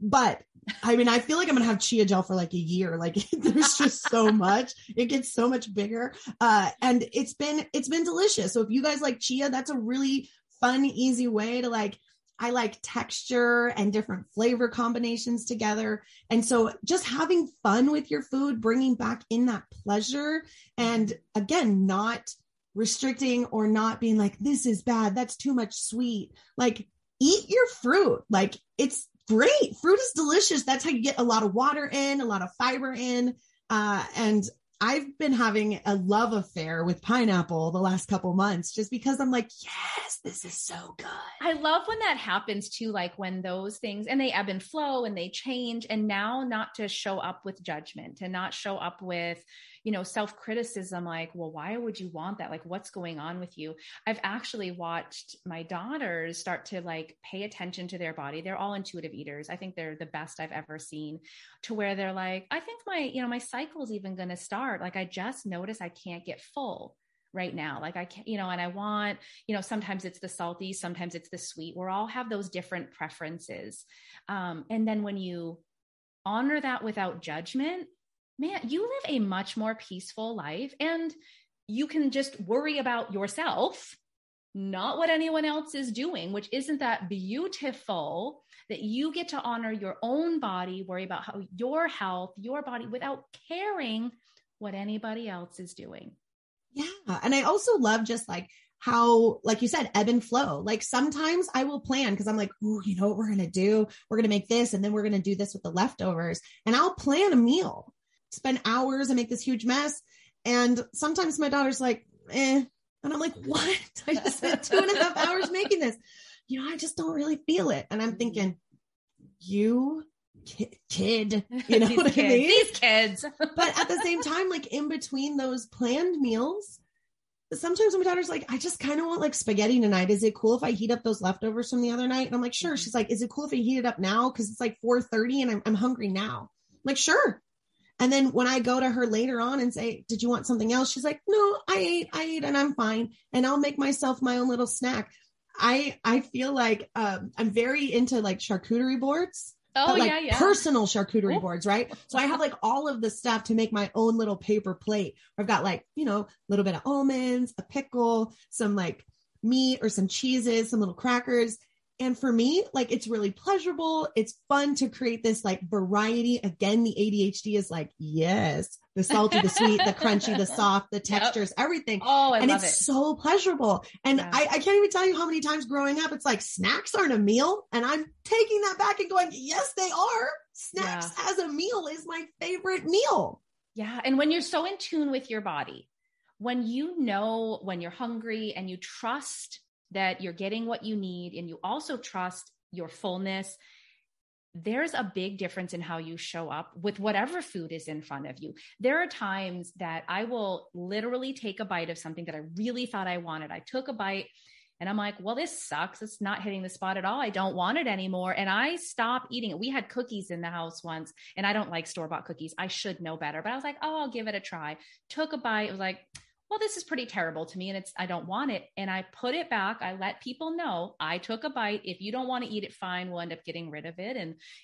but I feel like I'm going to have chia gel for like a year. Like there's just so much, it gets so much bigger. And it's been delicious. So if you guys like chia, that's a really fun, easy way to like, I like texture and different flavor combinations together. And so just having fun with your food, bringing back in that pleasure, and again, not restricting or not being like, this is bad, that's too much sweet. Like, eat your fruit. Like, it's great. Fruit is delicious. That's how you get a lot of water in, a lot of fiber in. And I've been having a love affair with pineapple the last couple months, just because I'm like, yes, this is so good. I love when that happens too. Like when those things, and they ebb and flow and they change, and now not to show up with judgment and not show up with, you know, self-criticism, like, well, why would you want that? Like, what's going on with you? I've actually watched my daughters start to like pay attention to their body. They're all intuitive eaters. I think they're the best I've ever seen, to where they're like, I think my, you know, my cycle's even going to start. Like, I just notice I can't get full right now. Like I can't, you know, and I want, you know, sometimes it's the salty, sometimes it's the sweet. We're all have those different preferences. And then when you honor that without judgment, man, you live a much more peaceful life, and you can just worry about yourself, not what anyone else is doing, which isn't that beautiful that you get to honor your own body, worry about how your health, your body, without caring what anybody else is doing. Yeah. And I also love just like how, like you said, ebb and flow. Like sometimes I will plan because I'm like, ooh, you know what we're going to do? We're going to make this. And then we're going to do this with the leftovers, and I'll plan a meal, spend hours and make this huge mess. And sometimes my daughter's like, eh. And I'm like, what? I just spent 2.5 hours making this. You know, I just don't really feel it. And I'm thinking, you kid, you know what I mean? These kids. But at the same time, like in between those planned meals, sometimes my daughter's like, I just kind of want like spaghetti tonight. Is it cool if I heat up those leftovers from the other night? And I'm like, sure. She's like, is it cool if I heat it up now? Cause it's like 4:30 and I'm hungry now. I'm like, sure. And then when I go to her later on and say, did you want something else? She's like, no, I ate and I'm fine. And I'll make myself my own little snack. I feel like I'm very into like charcuterie boards. Oh, like yeah. Personal charcuterie boards, right? So I have like all of the stuff to make my own little paper plate. I've got like, you know, a little bit of almonds, a pickle, some like meat or some cheeses, some little crackers. And for me, like, it's really pleasurable. It's fun to create this like variety. Again, the ADHD is like, yes, the salty, the sweet, the crunchy, the soft, the textures, everything. Oh, I love it. And it's so pleasurable. And yeah. I can't even tell you how many times growing up, it's like snacks aren't a meal. And I'm taking that back and going, yes, they are. Snacks as a meal is my favorite meal. Yeah. And when you're so in tune with your body, when you know, when you're hungry and you trust that you're getting what you need, and you also trust your fullness, there's a big difference in how you show up with whatever food is in front of you. There are times that I will literally take a bite of something that I really thought I wanted. I took a bite and I'm like, well, this sucks. It's not hitting the spot at all. I don't want it anymore. And I stopped eating it. We had cookies in the house once, and I don't like store-bought cookies. I should know better, but I was like, oh, I'll give it a try. Took a bite. It was like, well, this is pretty terrible to me, and I don't want it. And I put it back. I let people know I took a bite. If you don't want to eat it, fine. We'll end up getting rid of it.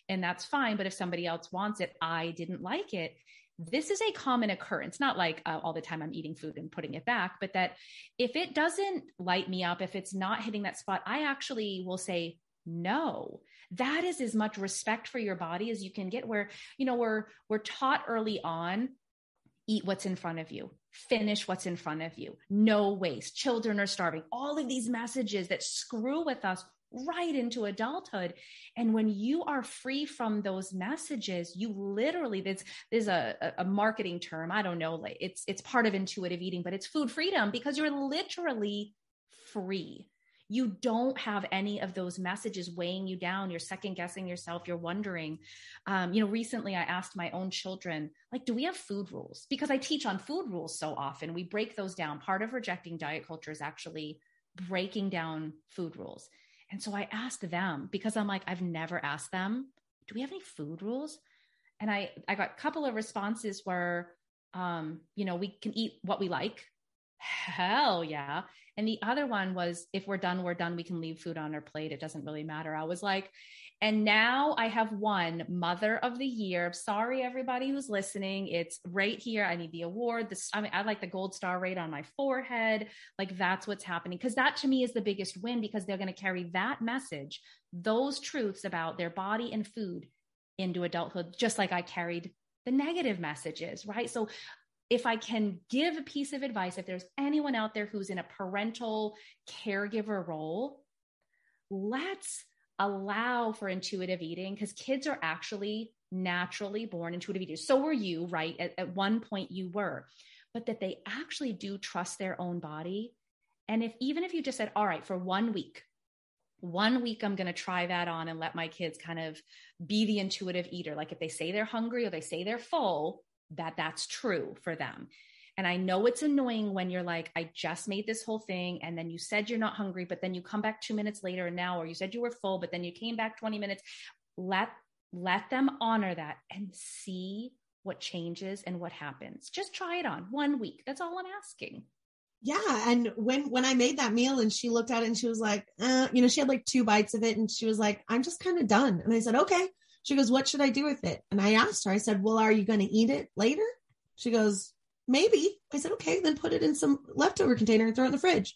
And that's fine. But if somebody else wants it, I didn't like it. This is a common occurrence, not like all the time I'm eating food and putting it back, but that if it doesn't light me up, if it's not hitting that spot, I actually will say, no, that is as much respect for your body as you can get, where, you know, we're taught early on, eat what's in front of you, finish what's in front of you, no waste, children are starving, all of these messages that screw with us right into adulthood. And when you are free from those messages, you literally, there's a marketing term, I don't know, like it's part of intuitive eating, but it's food freedom, because you're literally free. You don't have any of those messages weighing you down. You're second guessing yourself. You're wondering, you know, recently I asked my own children, like, do we have food rules? Because I teach on food rules so often. We break those down. Part of rejecting diet culture is actually breaking down food rules. And so I asked them, because I'm like, I've never asked them, do we have any food rules? And I got a couple of responses where, you know, we can eat what we like. Hell yeah. And the other one was, if we're done, we're done. We can leave food on our plate. It doesn't really matter. I was like, and now I have won Mother of the Year. Sorry, everybody who's listening. It's right here. I need the award. I like the gold star right on my forehead. Like, that's what's happening. Cause that to me is the biggest win, because they're going to carry that message, those truths about their body and food into adulthood, just like I carried the negative messages, right? So if I can give a piece of advice, if there's anyone out there who's in a parental caregiver role, let's allow for intuitive eating, because kids are actually naturally born intuitive eaters. So were you, right? At one point you were, but that they actually do trust their own body. And if, even if you just said, all right, for one week, I'm going to try that on and let my kids kind of be the intuitive eater. Like if they say they're hungry or they say they're full, that's true for them. And I know it's annoying when you're like, I just made this whole thing. And then you said you're not hungry, but then you come back 2 minutes later and now, or you said you were full, but then you came back 20 minutes. Let them honor that and see what changes and what happens. Just try it on 1 week. That's all I'm asking. Yeah. And when I made that meal and she looked at it and she was like, she had like 2 bites of it. And she was like, I'm just kind of done. And I said, okay. She goes, what should I do with it? And I asked her, I said, well, are you going to eat it later? She goes, maybe. I said, okay, then put it in some leftover container and throw it in the fridge.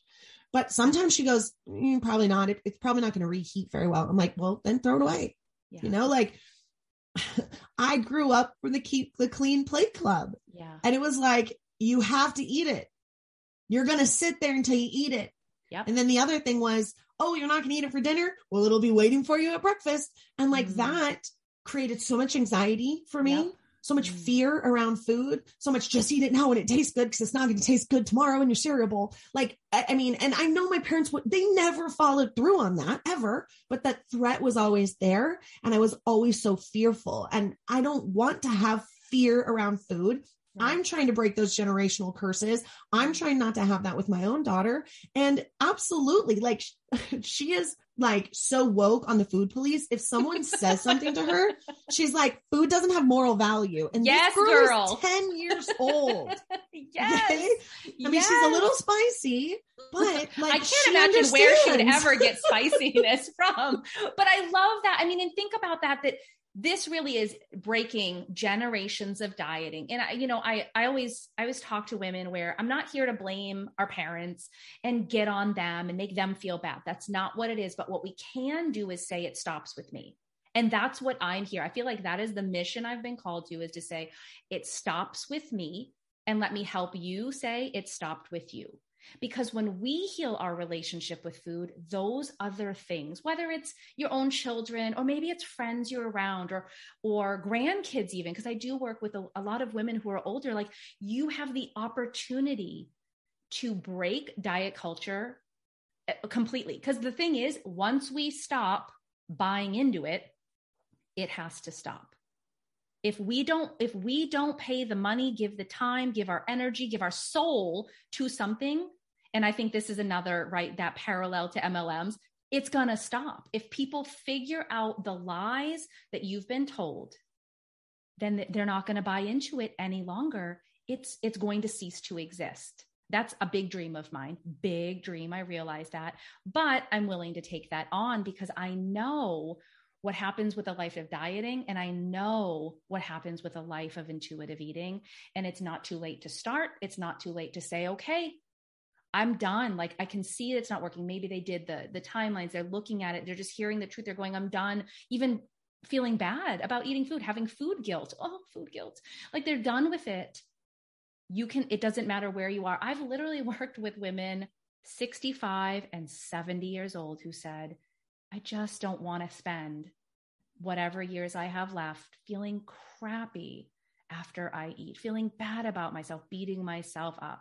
But sometimes she goes, probably not. It's probably not going to reheat very well. I'm like, well, then throw it away. Yeah. I grew up with the clean plate club. Yeah. And it was like, you have to eat it. You're going to sit there until you eat it. Yep. And then the other thing was, oh, you're not going to eat it for dinner? Well, it'll be waiting for you at breakfast. And that created so much anxiety for me, yep. So much fear around food, so much just eat it now and it tastes good because it's not going to taste good tomorrow in your cereal bowl. And I know my parents, they never followed through on that ever, but that threat was always there. And I was always so fearful. And I don't want to have fear around food. I'm trying to break those generational curses. I'm trying not to have that with my own daughter. And absolutely, she is so woke on the food police. If someone says something to her, she's like, food doesn't have moral value. And yes, this girl is 10 years old. Yes. Okay? I mean, she's a little spicy, but I can't imagine where she would ever get spiciness from. But I love that. I mean, and think about that this really is breaking generations of dieting. And I always talk to women where I'm not here to blame our parents and get on them and make them feel bad. That's not what it is. But what we can do is say, it stops with me. And that's what I'm here. I feel like that is the mission I've been called to, is to say, it stops with me, and let me help you say it stopped with you. Because when we heal our relationship with food, those other things, whether it's your own children, or maybe it's friends you're around, or grandkids even, because I do work with a lot of women who are older, you have the opportunity to break diet culture completely. Because the thing is, once we stop buying into it, it has to stop. If we don't pay the money, give the time, give our energy, give our soul to something. And I think this is another, right, that parallel to MLMs, it's going to stop. If people figure out the lies that you've been told, then they're not going to buy into it any longer. It's going to cease to exist. That's a big dream of mine. Big dream. I realize that, but I'm willing to take that on because I know what happens with a life of dieting. And I know what happens with a life of intuitive eating. And it's not too late to start. It's not too late to say, okay, I'm done. I can see it's not working. Maybe they did the timelines. They're looking at it. They're just hearing the truth. They're going, I'm done. Even feeling bad about eating food, having food guilt. Oh, food guilt. They're done with it. It doesn't matter where you are. I've literally worked with women 65 and 70 years old who said, I just don't want to spend whatever years I have left feeling crappy after I eat, feeling bad about myself, beating myself up.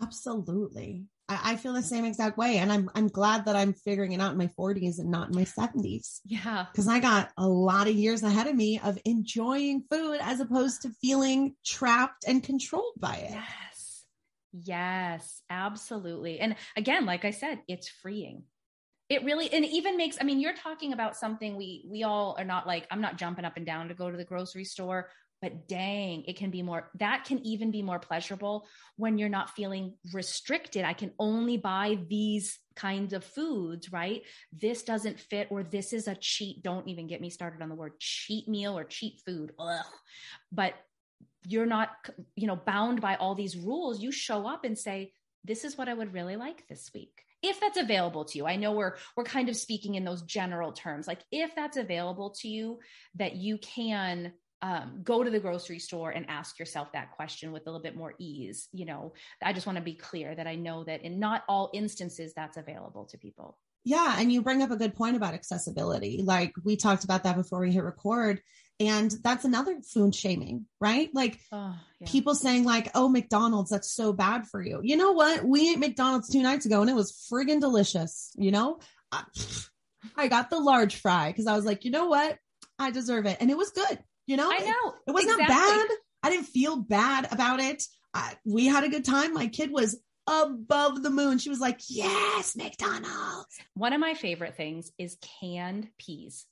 Absolutely. I feel the same exact way. And I'm glad that I'm figuring it out in my 40s and not in my 70s. Yeah. Because I got a lot of years ahead of me of enjoying food as opposed to feeling trapped and controlled by it. Yes, absolutely. And again, like I said, it's freeing. It really, and it even makes, I mean, you're talking about something we all are not I'm not jumping up and down to go to the grocery store, but dang, it can be more, that can even be more pleasurable when you're not feeling restricted. I can only buy these kinds of foods, right? This doesn't fit, or this is a cheat. Don't even get me started on the word cheat meal or cheat food. Ugh. But you're not, bound by all these rules. You show up and say, this is what I would really like this week. If that's available to you. I know we're kind of speaking in those general terms. If that's available to you, that you can go to the grocery store and ask yourself that question with a little bit more ease. You know, I just want to be clear that I know that in not all instances that's available to people. Yeah. And you bring up a good point about accessibility. Like we talked about that before we hit record, and that's another food shaming, right? Like people saying like, oh, McDonald's, that's so bad for you. You know what? We ate McDonald's 2 nights ago and it was friggin' delicious. You know, I got the large fry because I was like, you know what? I deserve it. And it was good. You know, I know it was not bad. I didn't feel bad about it. We had a good time. My kid was above the moon. She was like, yes, McDonald's. One of my favorite things is canned peas.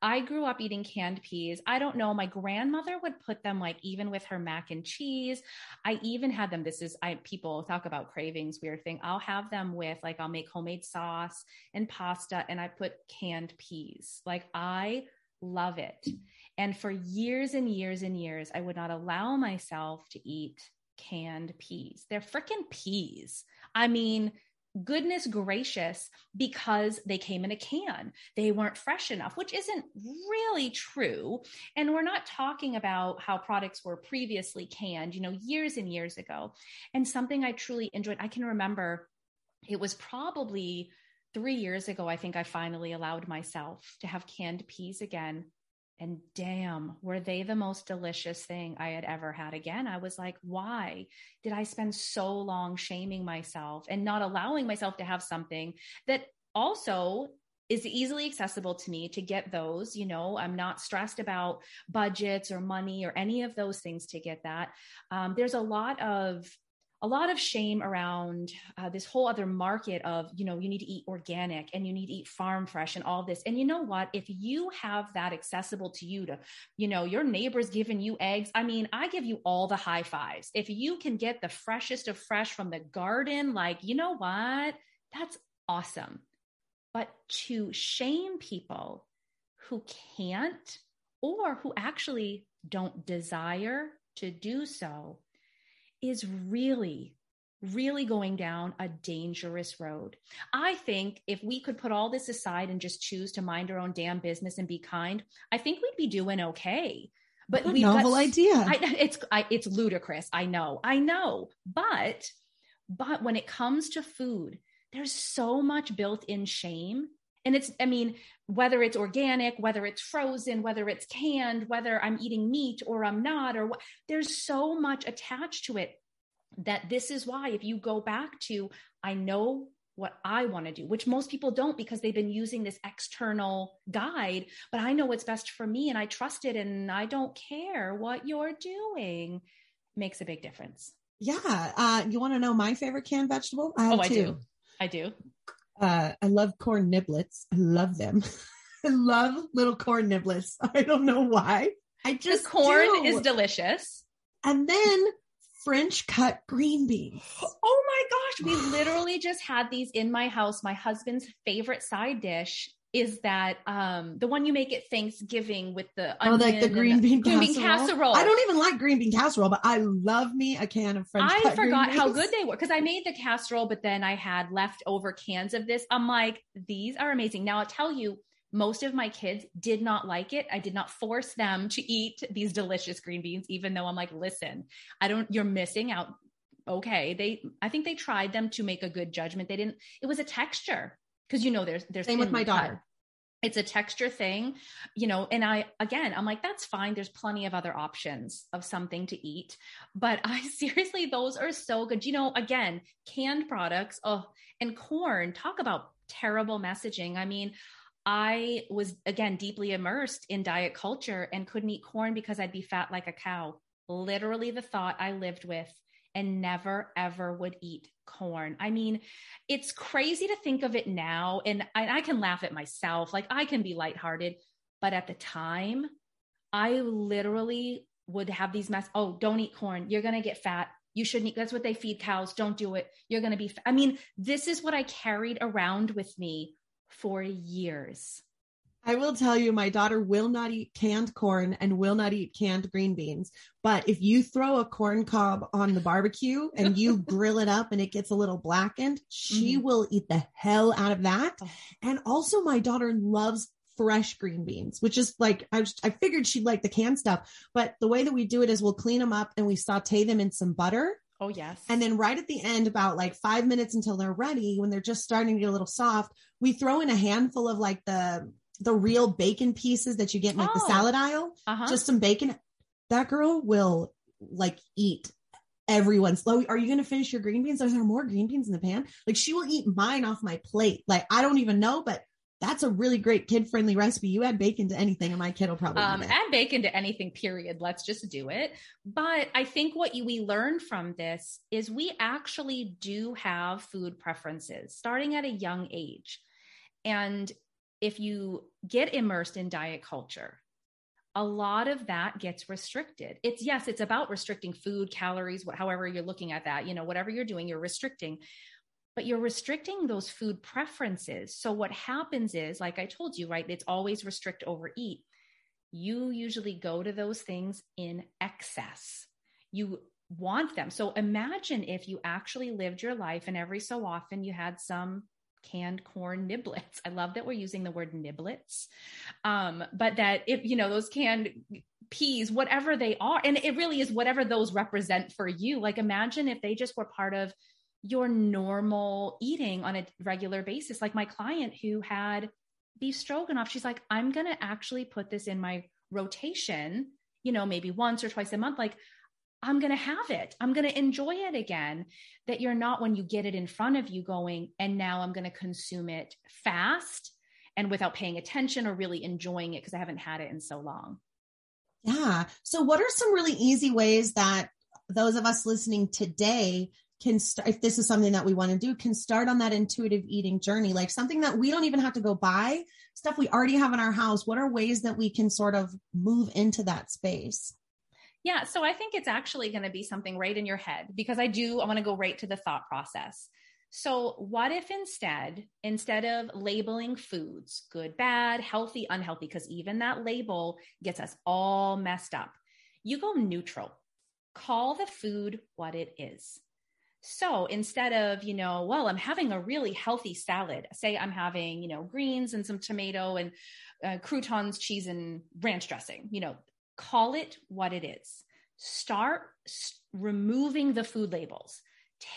I grew up eating canned peas. I don't know. My grandmother would put them like even with her mac and cheese. I even had them. People talk about cravings, weird thing. I'll have them with like, I'll make homemade sauce and pasta, and I put canned peas. Like I love it. And for years and years and years, I would not allow myself to eat canned peas. They're freaking peas. I mean, goodness gracious, because they came in a can, they weren't fresh enough, which isn't really true. And we're not talking about how products were previously canned, you know, years and years ago. And something I truly enjoyed, I can remember it was probably 3 years ago, I think I finally allowed myself to have canned peas again. And damn, were they the most delicious thing I had ever had again. I was like, why did I spend so long shaming myself and not allowing myself to have something that also is easily accessible to me to get those, you know, I'm not stressed about budgets or money or any of those things to get that. There's a lot of shame around this whole other market of, you know, you need to eat organic and you need to eat farm fresh and all this. And you know what, if you have that accessible to you to, you know, your neighbor's giving you eggs. I mean, I give you all the high fives. If you can get the freshest of fresh from the garden, like, you know what, that's awesome. But to shame people who can't, or who actually don't desire to do so, is really, really going down a dangerous road. I think if we could put all this aside and just choose to mind our own damn business and be kind, I think we'd be doing okay. But what a novel idea. It's ludicrous. I know. But when it comes to food, there's so much built-in shame. And whether it's organic, whether it's frozen, whether it's canned, whether I'm eating meat or I'm not, or what, there's so much attached to it that this is why if you go back to, I know what I want to do, which most people don't because they've been using this external guide, but I know what's best for me and I trust it and I don't care what you're doing, makes a big difference. Yeah. You want to know my favorite canned vegetable? I do. I love corn niblets. I love them. I love little corn niblets. I don't know why. The corn is delicious. And then French cut green beans. Oh my gosh. We literally just had these in my house. My husband's favorite side dish is that the one you make at Thanksgiving with the onion, like the green bean casserole. I don't even like green bean casserole, but I love me a can of French cut green beans. I forgot how good they were because I made the casserole, but then I had leftover cans of this. I'm like, these are amazing. Now I'll tell you, most of my kids did not like it. I did not force them to eat these delicious green beans, even though I'm like, listen, you're missing out. Okay. I think they tried them to make a good judgment. It was a texture. Cause you know, there's same with my daughter. It's a texture thing, you know, and I'm like, that's fine. There's plenty of other options of something to eat, but I seriously, those are so good. You know, again, canned products and corn, talk about terrible messaging. I mean, I was again, deeply immersed in diet culture and couldn't eat corn because I'd be fat like a cow. Literally the thought I lived with, and never, ever would eat corn. I mean, it's crazy to think of it now. And I can laugh at myself. Like I can be lighthearted, but at the time I literally would have these mess. Oh, don't eat corn. You're going to get fat. You shouldn't eat. That's what they feed cows. Don't do it. You're going to be, I mean, this is what I carried around with me for years. I will tell you, my daughter will not eat canned corn and will not eat canned green beans. But if you throw a corn cob on the barbecue and you grill it up and it gets a little blackened, she will eat the hell out of that. And also my daughter loves fresh green beans, which is like, I figured she'd like the canned stuff, but the way that we do it is we'll clean them up and we saute them in some butter. Oh yes. And then right at the end, about like 5 minutes until they're ready, when they're just starting to get a little soft, we throw in a handful of like the real bacon pieces that you get in like the salad aisle, just some bacon. That girl will like eat everyone's. Are you going to finish your green beans? Are there more green beans in the pan? Like she will eat mine off my plate. Like, I don't even know, but that's a really great kid-friendly recipe. You add bacon to anything and my kid will probably add bacon to anything, period. Let's just do it. But I think what we learned from this is we actually do have food preferences starting at a young age. And if you get immersed in diet culture, a lot of that gets restricted. It's about restricting food, calories, however you're looking at that, whatever you're doing, you're restricting. But you're restricting those food preferences. So what happens is, like I told you, right? It's always restrict, overeat. You usually go to those things in excess. You want them. So imagine if you actually lived your life and every so often you had some canned corn niblets. I love that we're using the word niblets. But that if, those canned peas, whatever they are, and it really is whatever those represent for you. Like imagine if they just were part of your normal eating on a regular basis. Like my client who had beef stroganoff, she's like, I'm going to actually put this in my rotation, maybe once or twice a month. Like I'm going to have it. I'm going to enjoy it again. That you're not, when you get it in front of you, going, and now I'm going to consume it fast and without paying attention or really enjoying it because I haven't had it in so long. Yeah. So what are some really easy ways that those of us listening today can start, if this is something that we want to do, can start on that intuitive eating journey, like something that we don't even have to go buy, stuff we already have in our house? What are ways that we can sort of move into that space? Yeah. So I think it's actually going to be something right in your head, because I want to go right to the thought process. So what if instead of labeling foods, good, bad, healthy, unhealthy, because even that label gets us all messed up, you go neutral, call the food what it is. So instead of, I'm having a really healthy salad, say I'm having, greens and some tomato and croutons, cheese and ranch dressing, call it what it is. Start removing the food labels,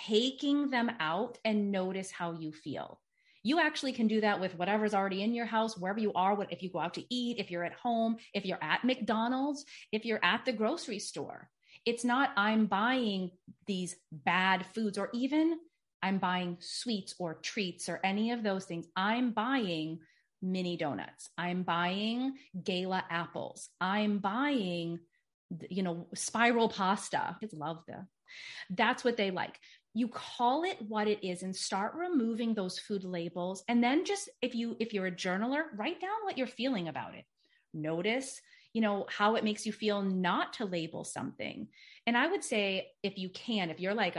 taking them out, and notice how you feel. You actually can do that with whatever's already in your house, wherever you are, if you go out to eat, if you're at home, if you're at McDonald's, if you're at the grocery store. It's not I'm buying these bad foods, or even I'm buying sweets or treats or any of those things. I'm buying mini donuts. I'm buying gala apples. I'm buying, spiral pasta. Kids love them. That's what they like. You call it what it is and start removing those food labels. And then just, if you're a journaler, write down what you're feeling about it. Notice, how it makes you feel not to label something. And I would say, if you're like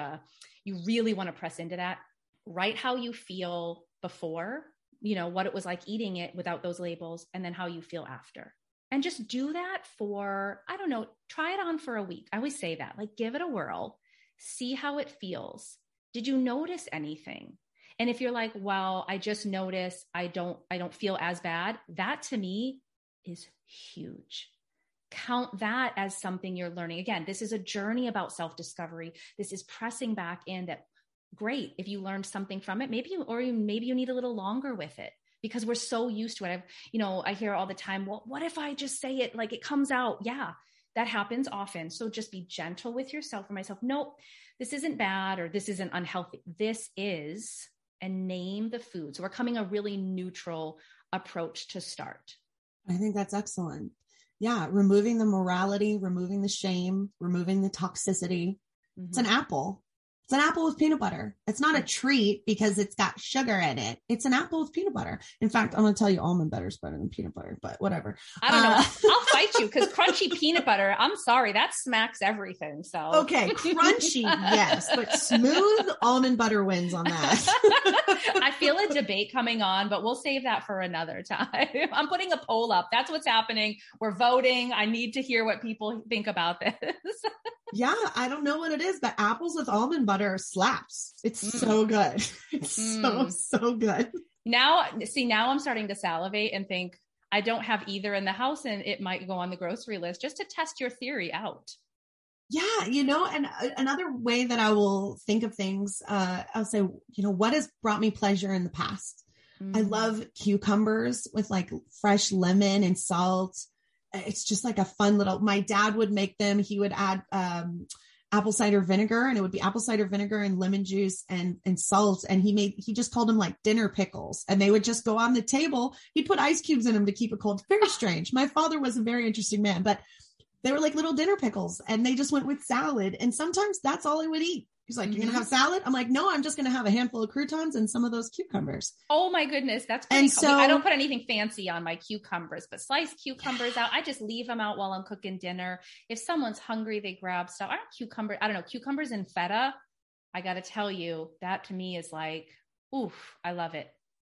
you really want to press into that, write how you feel before, what it was like eating it without those labels, and then how you feel after. And just do that for, I don't know, try it on for a week. I always say that, like, give it a whirl, see how it feels. Did you notice anything? And if you're like, well, I just notice I don't feel as bad. That to me is huge. Count that as something you're learning. Again, this is a journey about self-discovery. This is pressing back in that. Great. If you learned something from it, maybe you need a little longer with it, because we're so used to it. I hear all the time, well, what if I just say it like it comes out? Yeah, that happens often. So just be gentle with yourself or myself. Nope, this isn't bad, or this isn't unhealthy. This is, and name the food. So we're coming a really neutral approach to start. I think that's excellent. Yeah. Removing the morality, removing the shame, removing the toxicity. Mm-hmm. It's an apple. It's an apple with peanut butter. It's not a treat because it's got sugar in it. It's an apple with peanut butter. In fact, I'm going to tell you almond butter is better than peanut butter, but whatever. I don't know. I'll fight you, because crunchy peanut butter, I'm sorry, that smacks everything. So okay, crunchy, yes, but smooth almond butter wins on that. I feel a debate coming on, but we'll save that for another time. I'm putting a poll up. That's what's happening. We're voting. I need to hear what people think about this. Yeah, I don't know what it is, but apples with almond butter slaps. It's so good. It's so good. Now I'm starting to salivate and think, I don't have either in the house, and it might go on the grocery list just to test your theory out. Yeah. You know, and another way that I will think of things, I'll say, you know, what has brought me pleasure in the past? Mm-hmm. I love cucumbers with like fresh lemon and salt. It's just like a fun little, my dad would make them. He would add, apple cider vinegar, and it would be apple cider vinegar and lemon juice and salt. And he just called them like dinner pickles, and they would just go on the table. He'd put ice cubes in them to keep it cold. Very strange. My father was a very interesting man, but they were like little dinner pickles, and they just went with salad. And sometimes that's all I would eat. He's like, you're going to have salad? I'm like, no, I'm just going to have a handful of croutons and some of those cucumbers. Oh my goodness. That's pretty cool. I don't put anything fancy on my cucumbers, but sliced cucumbers out. I just leave them out while I'm cooking dinner. If someone's hungry, they grab stuff. I don't know, cucumbers and feta. I got to tell you, that to me is like, oof, I love it.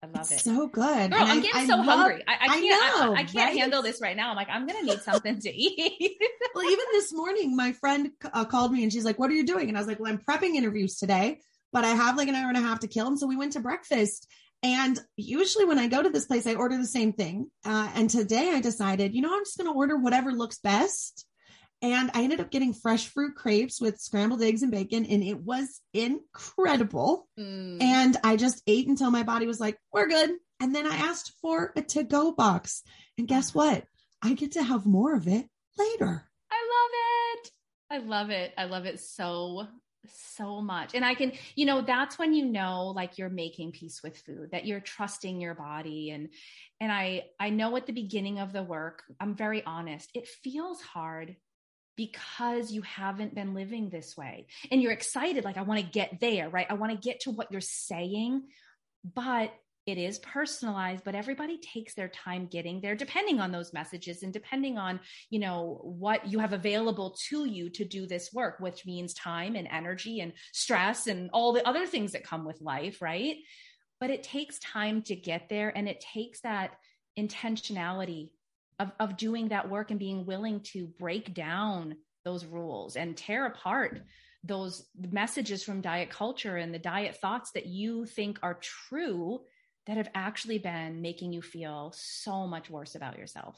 I love it. So good. Girl, I'm getting so hungry. I can't handle this right now. I'm like, I'm going to need something to eat. Well, even this morning, my friend called me and she's like, what are you doing? And I was like, well, I'm prepping interviews today, but I have like an hour and a half to kill. And so we went to breakfast, and usually when I go to this place, I order the same thing. And today I decided, you know, I'm just going to order whatever looks best. And I ended up getting fresh fruit crepes with scrambled eggs and bacon, and it was incredible. Mm. And I just ate until my body was like, we're good. And then I asked for a to-go box. And guess what? I get to have more of it later. I love it. I love it. I love it so much. And I can, you know, that's when, you know, like you're making peace with food, that you're trusting your body. And I know at the beginning of the work, I'm very honest. It feels hard, because you haven't been living this way and you're excited. Like, I want to get there, right? I want to get to what you're saying, but it is personalized, but everybody takes their time getting there, depending on those messages and depending on, you know, what you have available to you to do this work, which means time and energy and stress and all the other things that come with life, right? But it takes time to get there. And it takes that intentionality of doing that work and being willing to break down those rules and tear apart those messages from diet culture and the diet thoughts that you think are true that have actually been making you feel so much worse about yourself.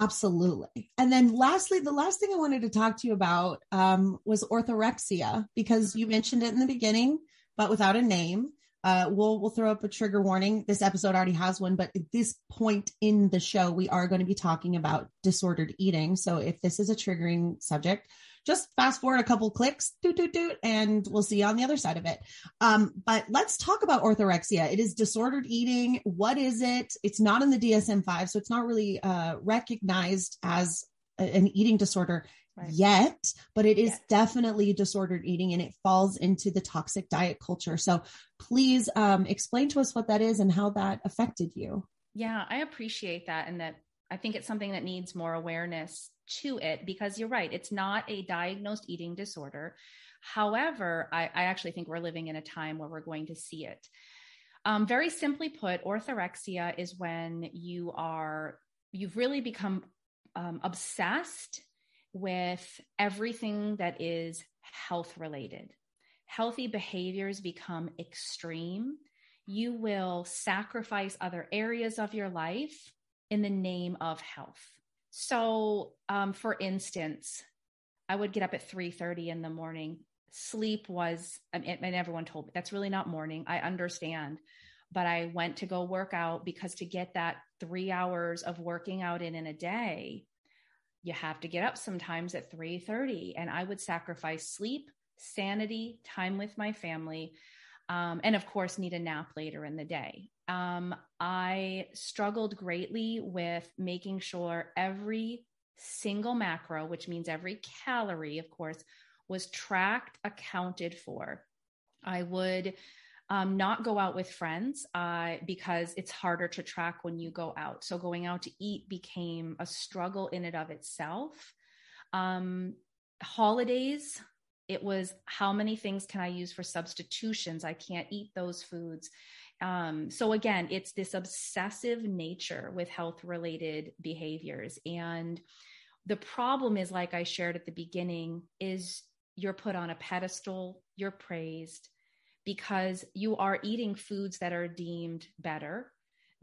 Absolutely. And then lastly, the last thing I wanted to talk to you about was orthorexia, because you mentioned it in the beginning, but without a name. We'll throw up a trigger warning. This episode already has one, but at this point in the show, we are going to be talking about disordered eating. So if this is a triggering subject, just fast forward a couple clicks, and we'll see you on the other side of it. But let's talk about orthorexia. It is disordered eating. What is it? It's not in the DSM-5, so it's not really recognized as an eating disorder. Right. Yet, but it is definitely disordered eating, and it falls into the toxic diet culture. So please explain to us what that is and how that affected you. Yeah, I appreciate that. And that I think it's something that needs more awareness to it, because you're right. It's not a diagnosed eating disorder. However, I actually think we're living in a time where we're going to see it. Very simply put, orthorexia is when you've really become obsessed with everything that is health related. Healthy behaviors become extreme. You will sacrifice other areas of your life in the name of health. So, for instance, I would get up at 3:30 in the morning. Sleep was, and everyone told me that's really not morning. I understand, but I went to go work out, because to get that 3 hours of working out in a day, you have to get up sometimes at 3:30, and I would sacrifice sleep, sanity, time with my family, and of course need a nap later in the day. I struggled greatly with making sure every single macro, which means every calorie, of course, was tracked, accounted for. I would not go out with friends because it's harder to track when you go out. So going out to eat became a struggle in and of itself. Holidays, it was how many things can I use for substitutions? I can't eat those foods. So again, it's this obsessive nature with health-related behaviors. And the problem is, like I shared at the beginning, is you're put on a pedestal, you're praised, because you are eating foods that are deemed better,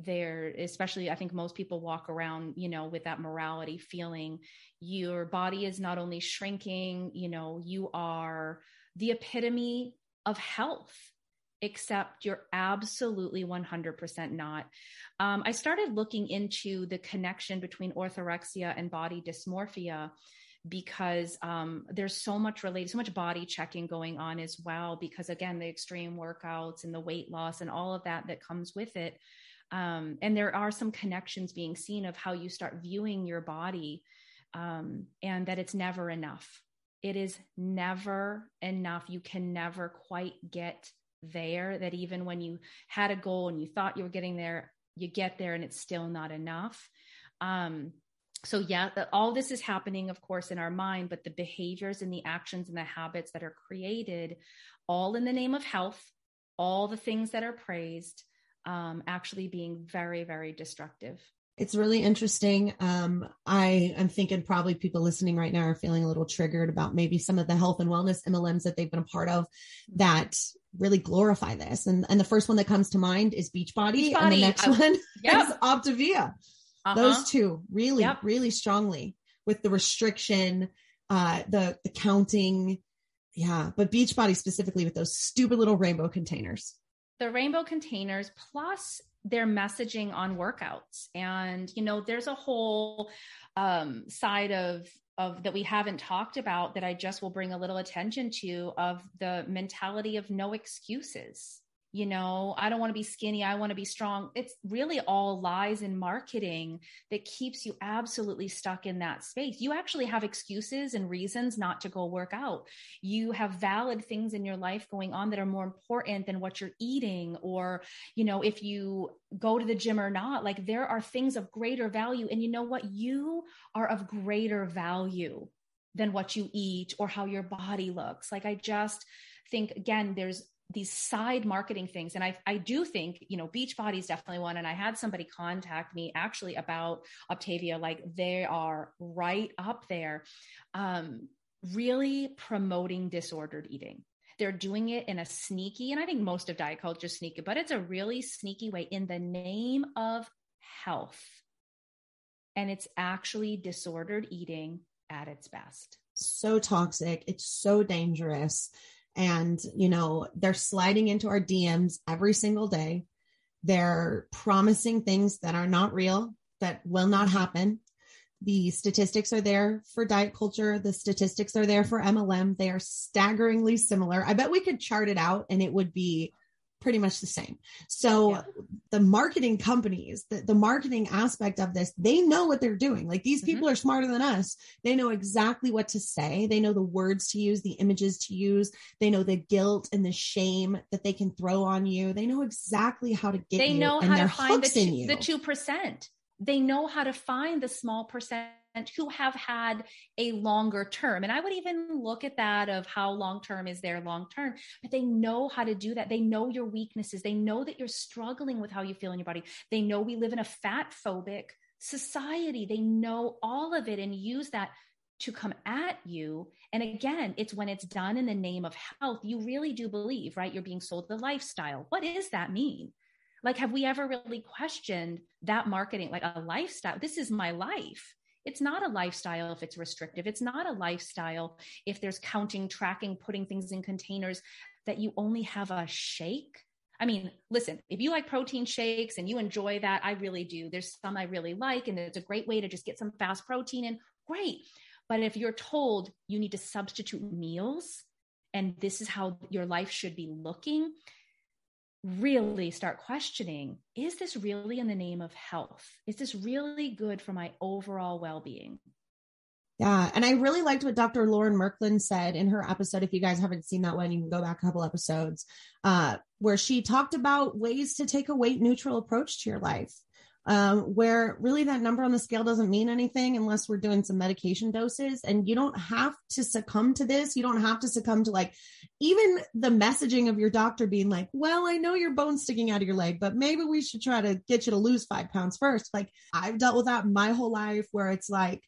there, especially, I think most people walk around, you know, with that morality feeling. Your body is not only shrinking, you know, you are the epitome of health, except you're absolutely 100% not. I started looking into the connection between orthorexia and body dysmorphia, because there's so much related, so much body checking going on as well, because again, the extreme workouts and the weight loss and all of that that comes with it. And there are some connections being seen of how you start viewing your body, and that it's never enough. It is never enough. You can never quite get there, that even when you had a goal and you thought you were getting there, you get there and it's still not enough. So yeah, all this is happening, of course, in our mind, but the behaviors and the actions and the habits that are created, all in the name of health, all the things that are praised, actually being very, very destructive. It's really interesting. I'm thinking probably people listening right now are feeling a little triggered about maybe some of the health and wellness MLMs that they've been a part of that really glorify this. And the first one that comes to mind is Beachbody. And the next one is Optavia. Those two really, really strongly with the restriction, the counting. Yeah. But Beachbody specifically with those stupid little rainbow containers. The rainbow containers, plus their messaging on workouts. And, you know, there's a whole side of that we haven't talked about that I just will bring a little attention to, of the mentality of no excuses. You know, I don't want to be skinny. I want to be strong. It's really all lies in marketing that keeps you absolutely stuck in that space. You actually have excuses and reasons not to go work out. You have valid things in your life going on that are more important than what you're eating, or, you know, if you go to the gym or not. Like, there are things of greater value. And you know what? You are of greater value than what you eat or how your body looks. Like, I just think, again, there's these side marketing things. And I do think, you know, Beachbody is definitely one. And I had somebody contact me actually about Optavia, like they are right up there, really promoting disordered eating. They're doing it in a sneaky, and I think most of diet culture is sneaky, but it's a really sneaky way in the name of health. And it's actually disordered eating at its best. So toxic. It's so dangerous. And, you know, they're sliding into our DMs every single day. They're promising things that are not real, that will not happen. The statistics are there for diet culture. The statistics are there for MLM. They are staggeringly similar. I bet we could chart it out and it would be pretty much the same. So the marketing companies, the marketing aspect of this, they know what they're doing. Like, these people are smarter than us. They know exactly what to say. They know the words to use, the images to use. They know the guilt and the shame that they can throw on you. They know exactly how to get you. They know how to find the 2%. They know how to find the small percent who have had a longer term. And I would even look at that of how long-term is their long-term, but they know how to do that. They know your weaknesses. They know that you're struggling with how you feel in your body. They know we live in a fat phobic society. They know all of it and use that to come at you. And again, it's when it's done in the name of health, you really do believe, right? You're being sold the lifestyle. What does that mean? Like, have we ever really questioned that marketing, like a lifestyle? This is my life. It's not a lifestyle if it's restrictive. It's not a lifestyle if there's counting, tracking, putting things in containers, that you only have a shake. I mean, listen, if you like protein shakes and you enjoy that, I really do. There's some I really like, and it's a great way to just get some fast protein in. Great. But if you're told you need to substitute meals and this is how your life should be looking, really start questioning, is this really in the name of health? Is this really good for my overall well-being? Yeah. And I really liked what Dr. Lauren Merklin said in her episode. If you guys haven't seen that one, you can go back a couple episodes, where she talked about ways to take a weight neutral approach to your life, where really that number on the scale doesn't mean anything unless we're doing some medication doses. And you don't have to succumb to this. You don't have to succumb to, like, even the messaging of your doctor being like, well, I know your bone's sticking out of your leg, but maybe we should try to get you to lose 5 pounds first. Like, I've dealt with that my whole life, where it's like,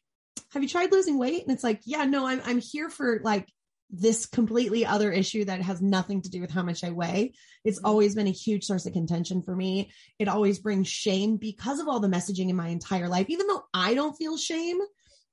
have you tried losing weight? And it's like, yeah, no, I'm here for, like, this completely other issue that has nothing to do with how much I weigh. It's always been a huge source of contention for me. It always brings shame because of all the messaging in my entire life. Even though I don't feel shame,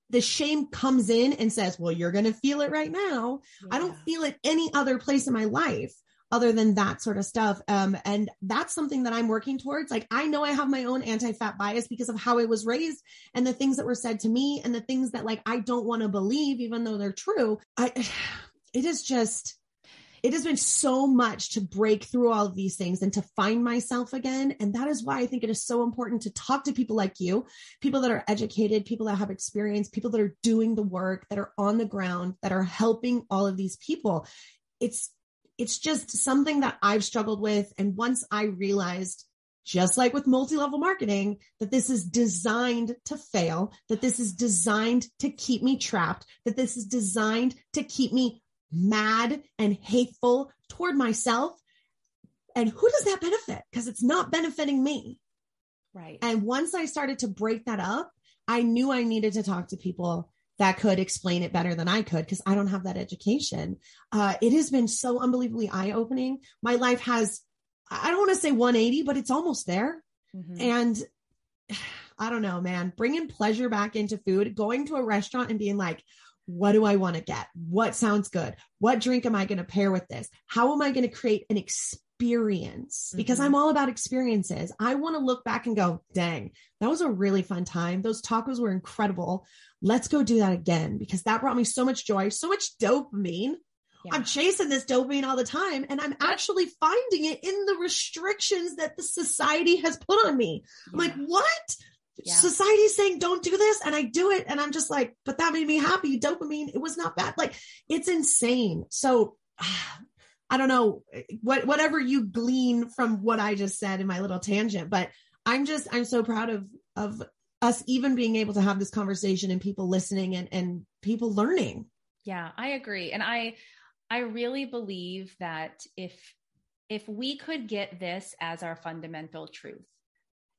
the shame comes in and says, well, you're going to feel it right now. Yeah. I don't feel it any other place in my life other than that sort of stuff. And that's something that I'm working towards. Like, I know I have my own anti-fat bias because of how I was raised and the things that were said to me and the things that, like, I don't want to believe, even though they're true. It has been so much to break through all of these things and to find myself again. And that is why I think it is so important to talk to people like you, people that are educated, people that have experience, people that are doing the work, that are on the ground, that are helping all of these people. It's just something that I've struggled with. And once I realized, just like with multi-level marketing, that this is designed to fail, that this is designed to keep me trapped, that this is designed to keep me mad and hateful toward myself. And who does that benefit? Because it's not benefiting me. Right. And once I started to break that up, I knew I needed to talk to people that could explain it better than I could, because I don't have that education. It has been so unbelievably eye-opening. My life has, I don't want to say 180, but it's almost there. Mm-hmm. And I don't know, man, bringing pleasure back into food, going to a restaurant and being like, what do I want to get? What sounds good? What drink am I going to pair with this? How am I going to create an experience? Because I'm all about experiences. I want to look back and go, dang, that was a really fun time. Those tacos were incredible. Let's go do that again, because that brought me so much joy, so much dopamine. Yeah. I'm chasing this dopamine all the time, and I'm actually finding it in the restrictions that the society has put on me. Yeah. I'm like, what? Yeah. Society's saying don't do this, and I do it, and I'm just like, but that made me happy. Dopamine, it was not bad. Like, it's insane. So I don't know whatever you glean from what I just said in my little tangent, but I'm so proud of us even being able to have this conversation and people listening and people learning. Yeah, I agree. And I really believe that if we could get this as our fundamental truth,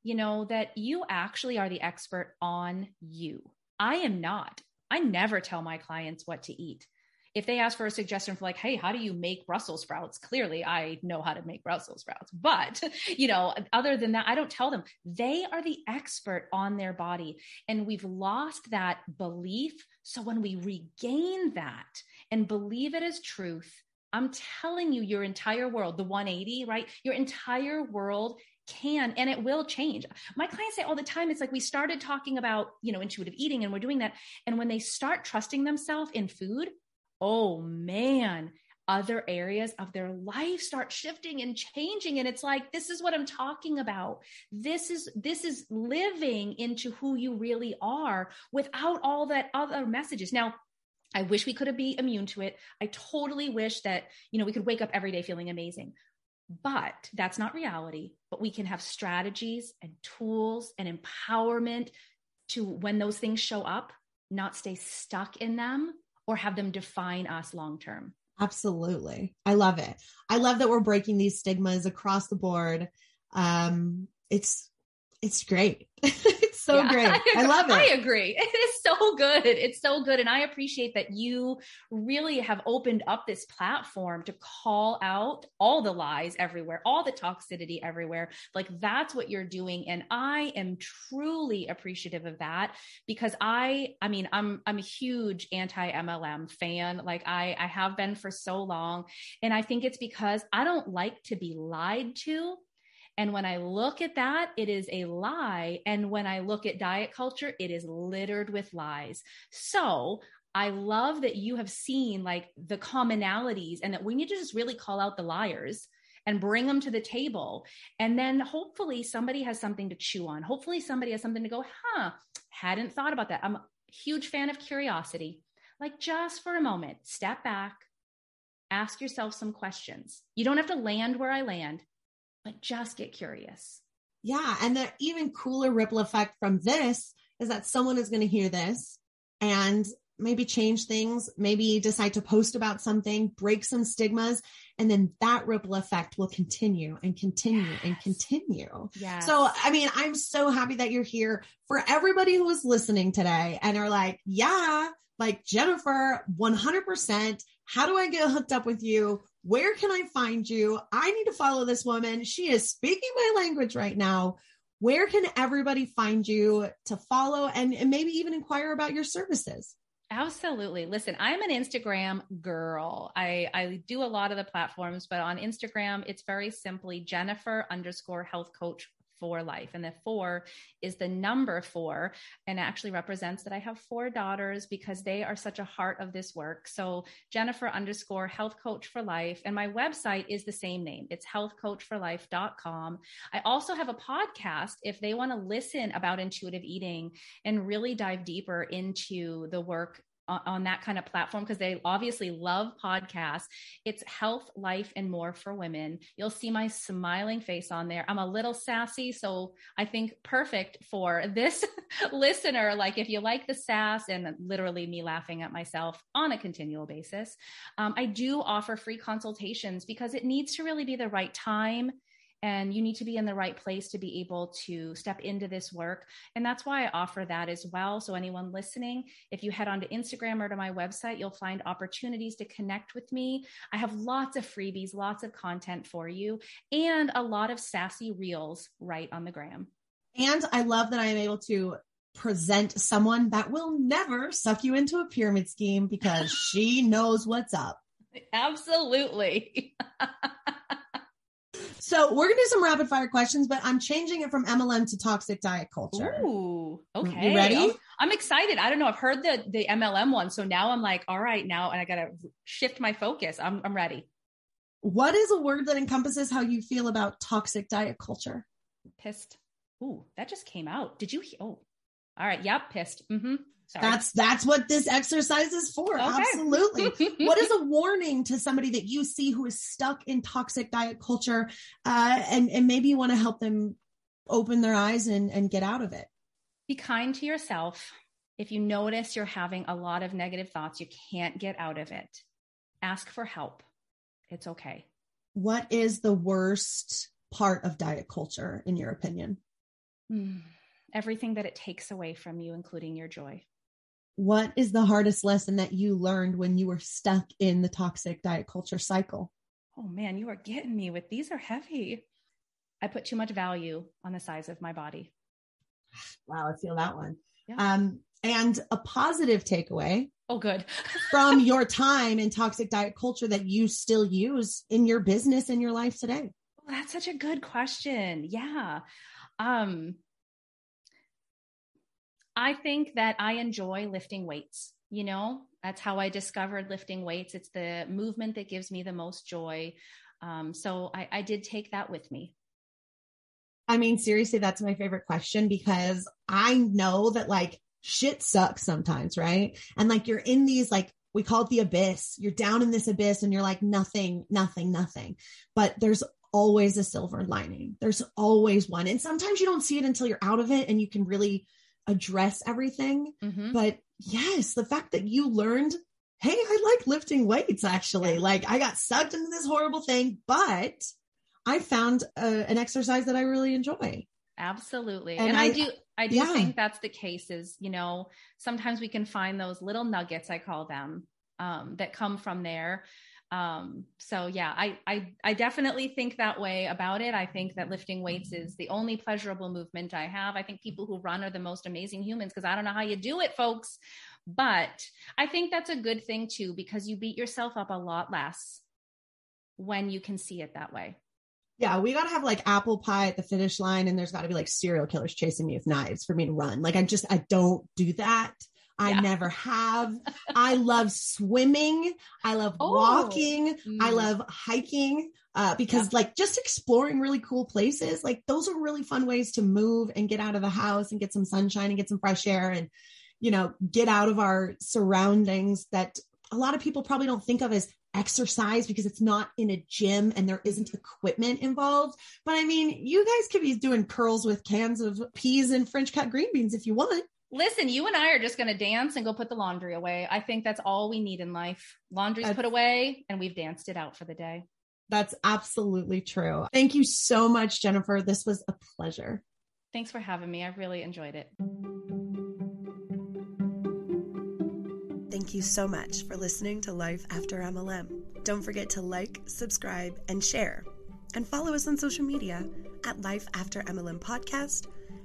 you know, that you actually are the expert on you. I am not. I never tell my clients what to eat. If they ask for a suggestion for, like, hey, how do you make Brussels sprouts? Clearly, I know how to make Brussels sprouts. But, you know, other than that, I don't tell them. They are the expert on their body. And we've lost that belief. So when we regain that and believe it as truth, I'm telling you, your entire world, the 180, right? Your entire world can, and it will change. My clients say all the time, it's like, we started talking about, you know, intuitive eating, and we're doing that. And when they start trusting themselves in food, oh man, other areas of their life start shifting and changing. And it's like, this is what I'm talking about. This is living into who you really are without all that other messages. Now, I wish we could be immune to it. I totally wish that, you know, we could wake up every day feeling amazing. But that's not reality. But we can have strategies and tools and empowerment to, when those things show up, not stay stuck in them or have them define us long-term. Absolutely. I love it. I love that we're breaking these stigmas across the board. It's great. It's so great. I love it. I agree. It is so good. It's so good. And I appreciate that you really have opened up this platform to call out all the lies everywhere, all the toxicity everywhere. Like, that's what you're doing. And I am truly appreciative of that, because I'm a huge anti-MLM fan. Like, I have been for so long. And I think it's because I don't like to be lied to. And when I look at that, it is a lie. And when I look at diet culture, it is littered with lies. So I love that you have seen, like, the commonalities, and that we need to just really call out the liars and bring them to the table. And then hopefully somebody has something to chew on. Hopefully somebody has something to go, hadn't thought about that. I'm a huge fan of curiosity. Like, just for a moment, step back, ask yourself some questions. You don't have to land where I land, but just get curious. Yeah. And the even cooler ripple effect from this is that someone is going to hear this and maybe change things, maybe decide to post about something, break some stigmas. And then that ripple effect will continue and continue and continue. Yes. So, I mean, I'm so happy that you're here. For everybody who is listening today and are like, yeah, like Jennifer, 100%. How do I get hooked up with you? Where can I find you? I need to follow this woman. She is speaking my language right now. Where can everybody find you to follow and maybe even inquire about your services? Absolutely. Listen, I'm an Instagram girl. I do a lot of the platforms, but on Instagram, it's very simply Jennifer_health_coach4life. And the 4 is the number 4 and actually represents that I have 4 daughters because they are such a heart of this work. So Jennifer_health_coach4life. And my website is the same name. It's healthcoachforlife.com. I also have a podcast if they want to listen about intuitive eating and really dive deeper into the work on that kind of platform, because they obviously love podcasts. It's Health, Life, and More for Women. You'll see my smiling face on there. I'm a little sassy, so I think perfect for this listener. Like if you like the sass and literally me laughing at myself on a continual basis, I do offer free consultations because it needs to really be the right time. And you need to be in the right place to be able to step into this work. And that's why I offer that as well. So anyone listening, if you head on to Instagram or to my website, you'll find opportunities to connect with me. I have lots of freebies, lots of content for you, and a lot of sassy reels right on the gram. And I love that I am able to present someone that will never suck you into a pyramid scheme because she knows what's up. Absolutely. So we're going to do some rapid fire questions, but I'm changing it from MLM to toxic diet culture. Ooh, okay. You ready? I'm excited. I don't know. I've heard the MLM one. So now I'm like, all right, now, and I got to shift my focus. I'm ready. What is a word that encompasses how you feel about toxic diet culture? Pissed. Ooh, that just came out. Did you? Oh, all right. Yep. Pissed. Mm-hmm. Sorry. That's what this exercise is for. Okay. Absolutely. What is a warning to somebody that you see who is stuck in toxic diet culture? And maybe you want to help them open their eyes and get out of it. Be kind to yourself. If you notice you're having a lot of negative thoughts, you can't get out of it. Ask for help. It's okay. What is the worst part of diet culture, in your opinion? Everything that it takes away from you, including your joy. What is the hardest lesson that you learned when you were stuck in the toxic diet culture cycle? Oh man, you are getting me with these are heavy. I put too much value on the size of my body. Wow, I feel that one. Yeah. And a positive takeaway. Oh, good. From your time in toxic diet culture that you still use in your business and your life today. Oh, that's such a good question. Yeah. I think that I enjoy lifting weights. You know, that's how I discovered lifting weights. It's the movement that gives me the most joy. So I did take that with me. I mean, seriously, that's my favorite question because I know that like shit sucks sometimes, right? And like you're in these, like we call it the abyss. You're down in this abyss and you're like nothing. But there's always a silver lining. There's always one. And sometimes you don't see it until you're out of it and you can really address everything. Mm-hmm. But yes, the fact that you learned, hey, I like lifting weights actually. Like I got sucked into this horrible thing, but I found an exercise that I really enjoy. Absolutely. And I do yeah. think that's the case is, you know, sometimes we can find those little nuggets, I call them, that come from there. So yeah, I definitely think that way about it. I think that lifting weights is the only pleasurable movement I have. I think people who run are the most amazing humans because I don't know how you do it, folks, but I think that's a good thing too, because you beat yourself up a lot less when you can see it that way. Yeah. We got to have like apple pie at the finish line and there's got to be like serial killers chasing me with knives for me to run. Like I don't do that. I never have. I love swimming. I love walking. I love hiking because like just exploring really cool places. Like those are really fun ways to move and get out of the house and get some sunshine and get some fresh air and, you know, get out of our surroundings that a lot of people probably don't think of as exercise because it's not in a gym and there isn't equipment involved. But I mean, you guys could be doing curls with cans of peas and French cut green beans if you want. Listen, you and I are just going to dance and go put the laundry away. I think that's all we need in life. Laundry's put away and we've danced it out for the day. That's absolutely true. Thank you so much, Jennifer. This was a pleasure. Thanks for having me. I really enjoyed it. Thank you so much for listening to Life After MLM. Don't forget to like, subscribe, and share. And follow us on social media at Life After MLM Podcast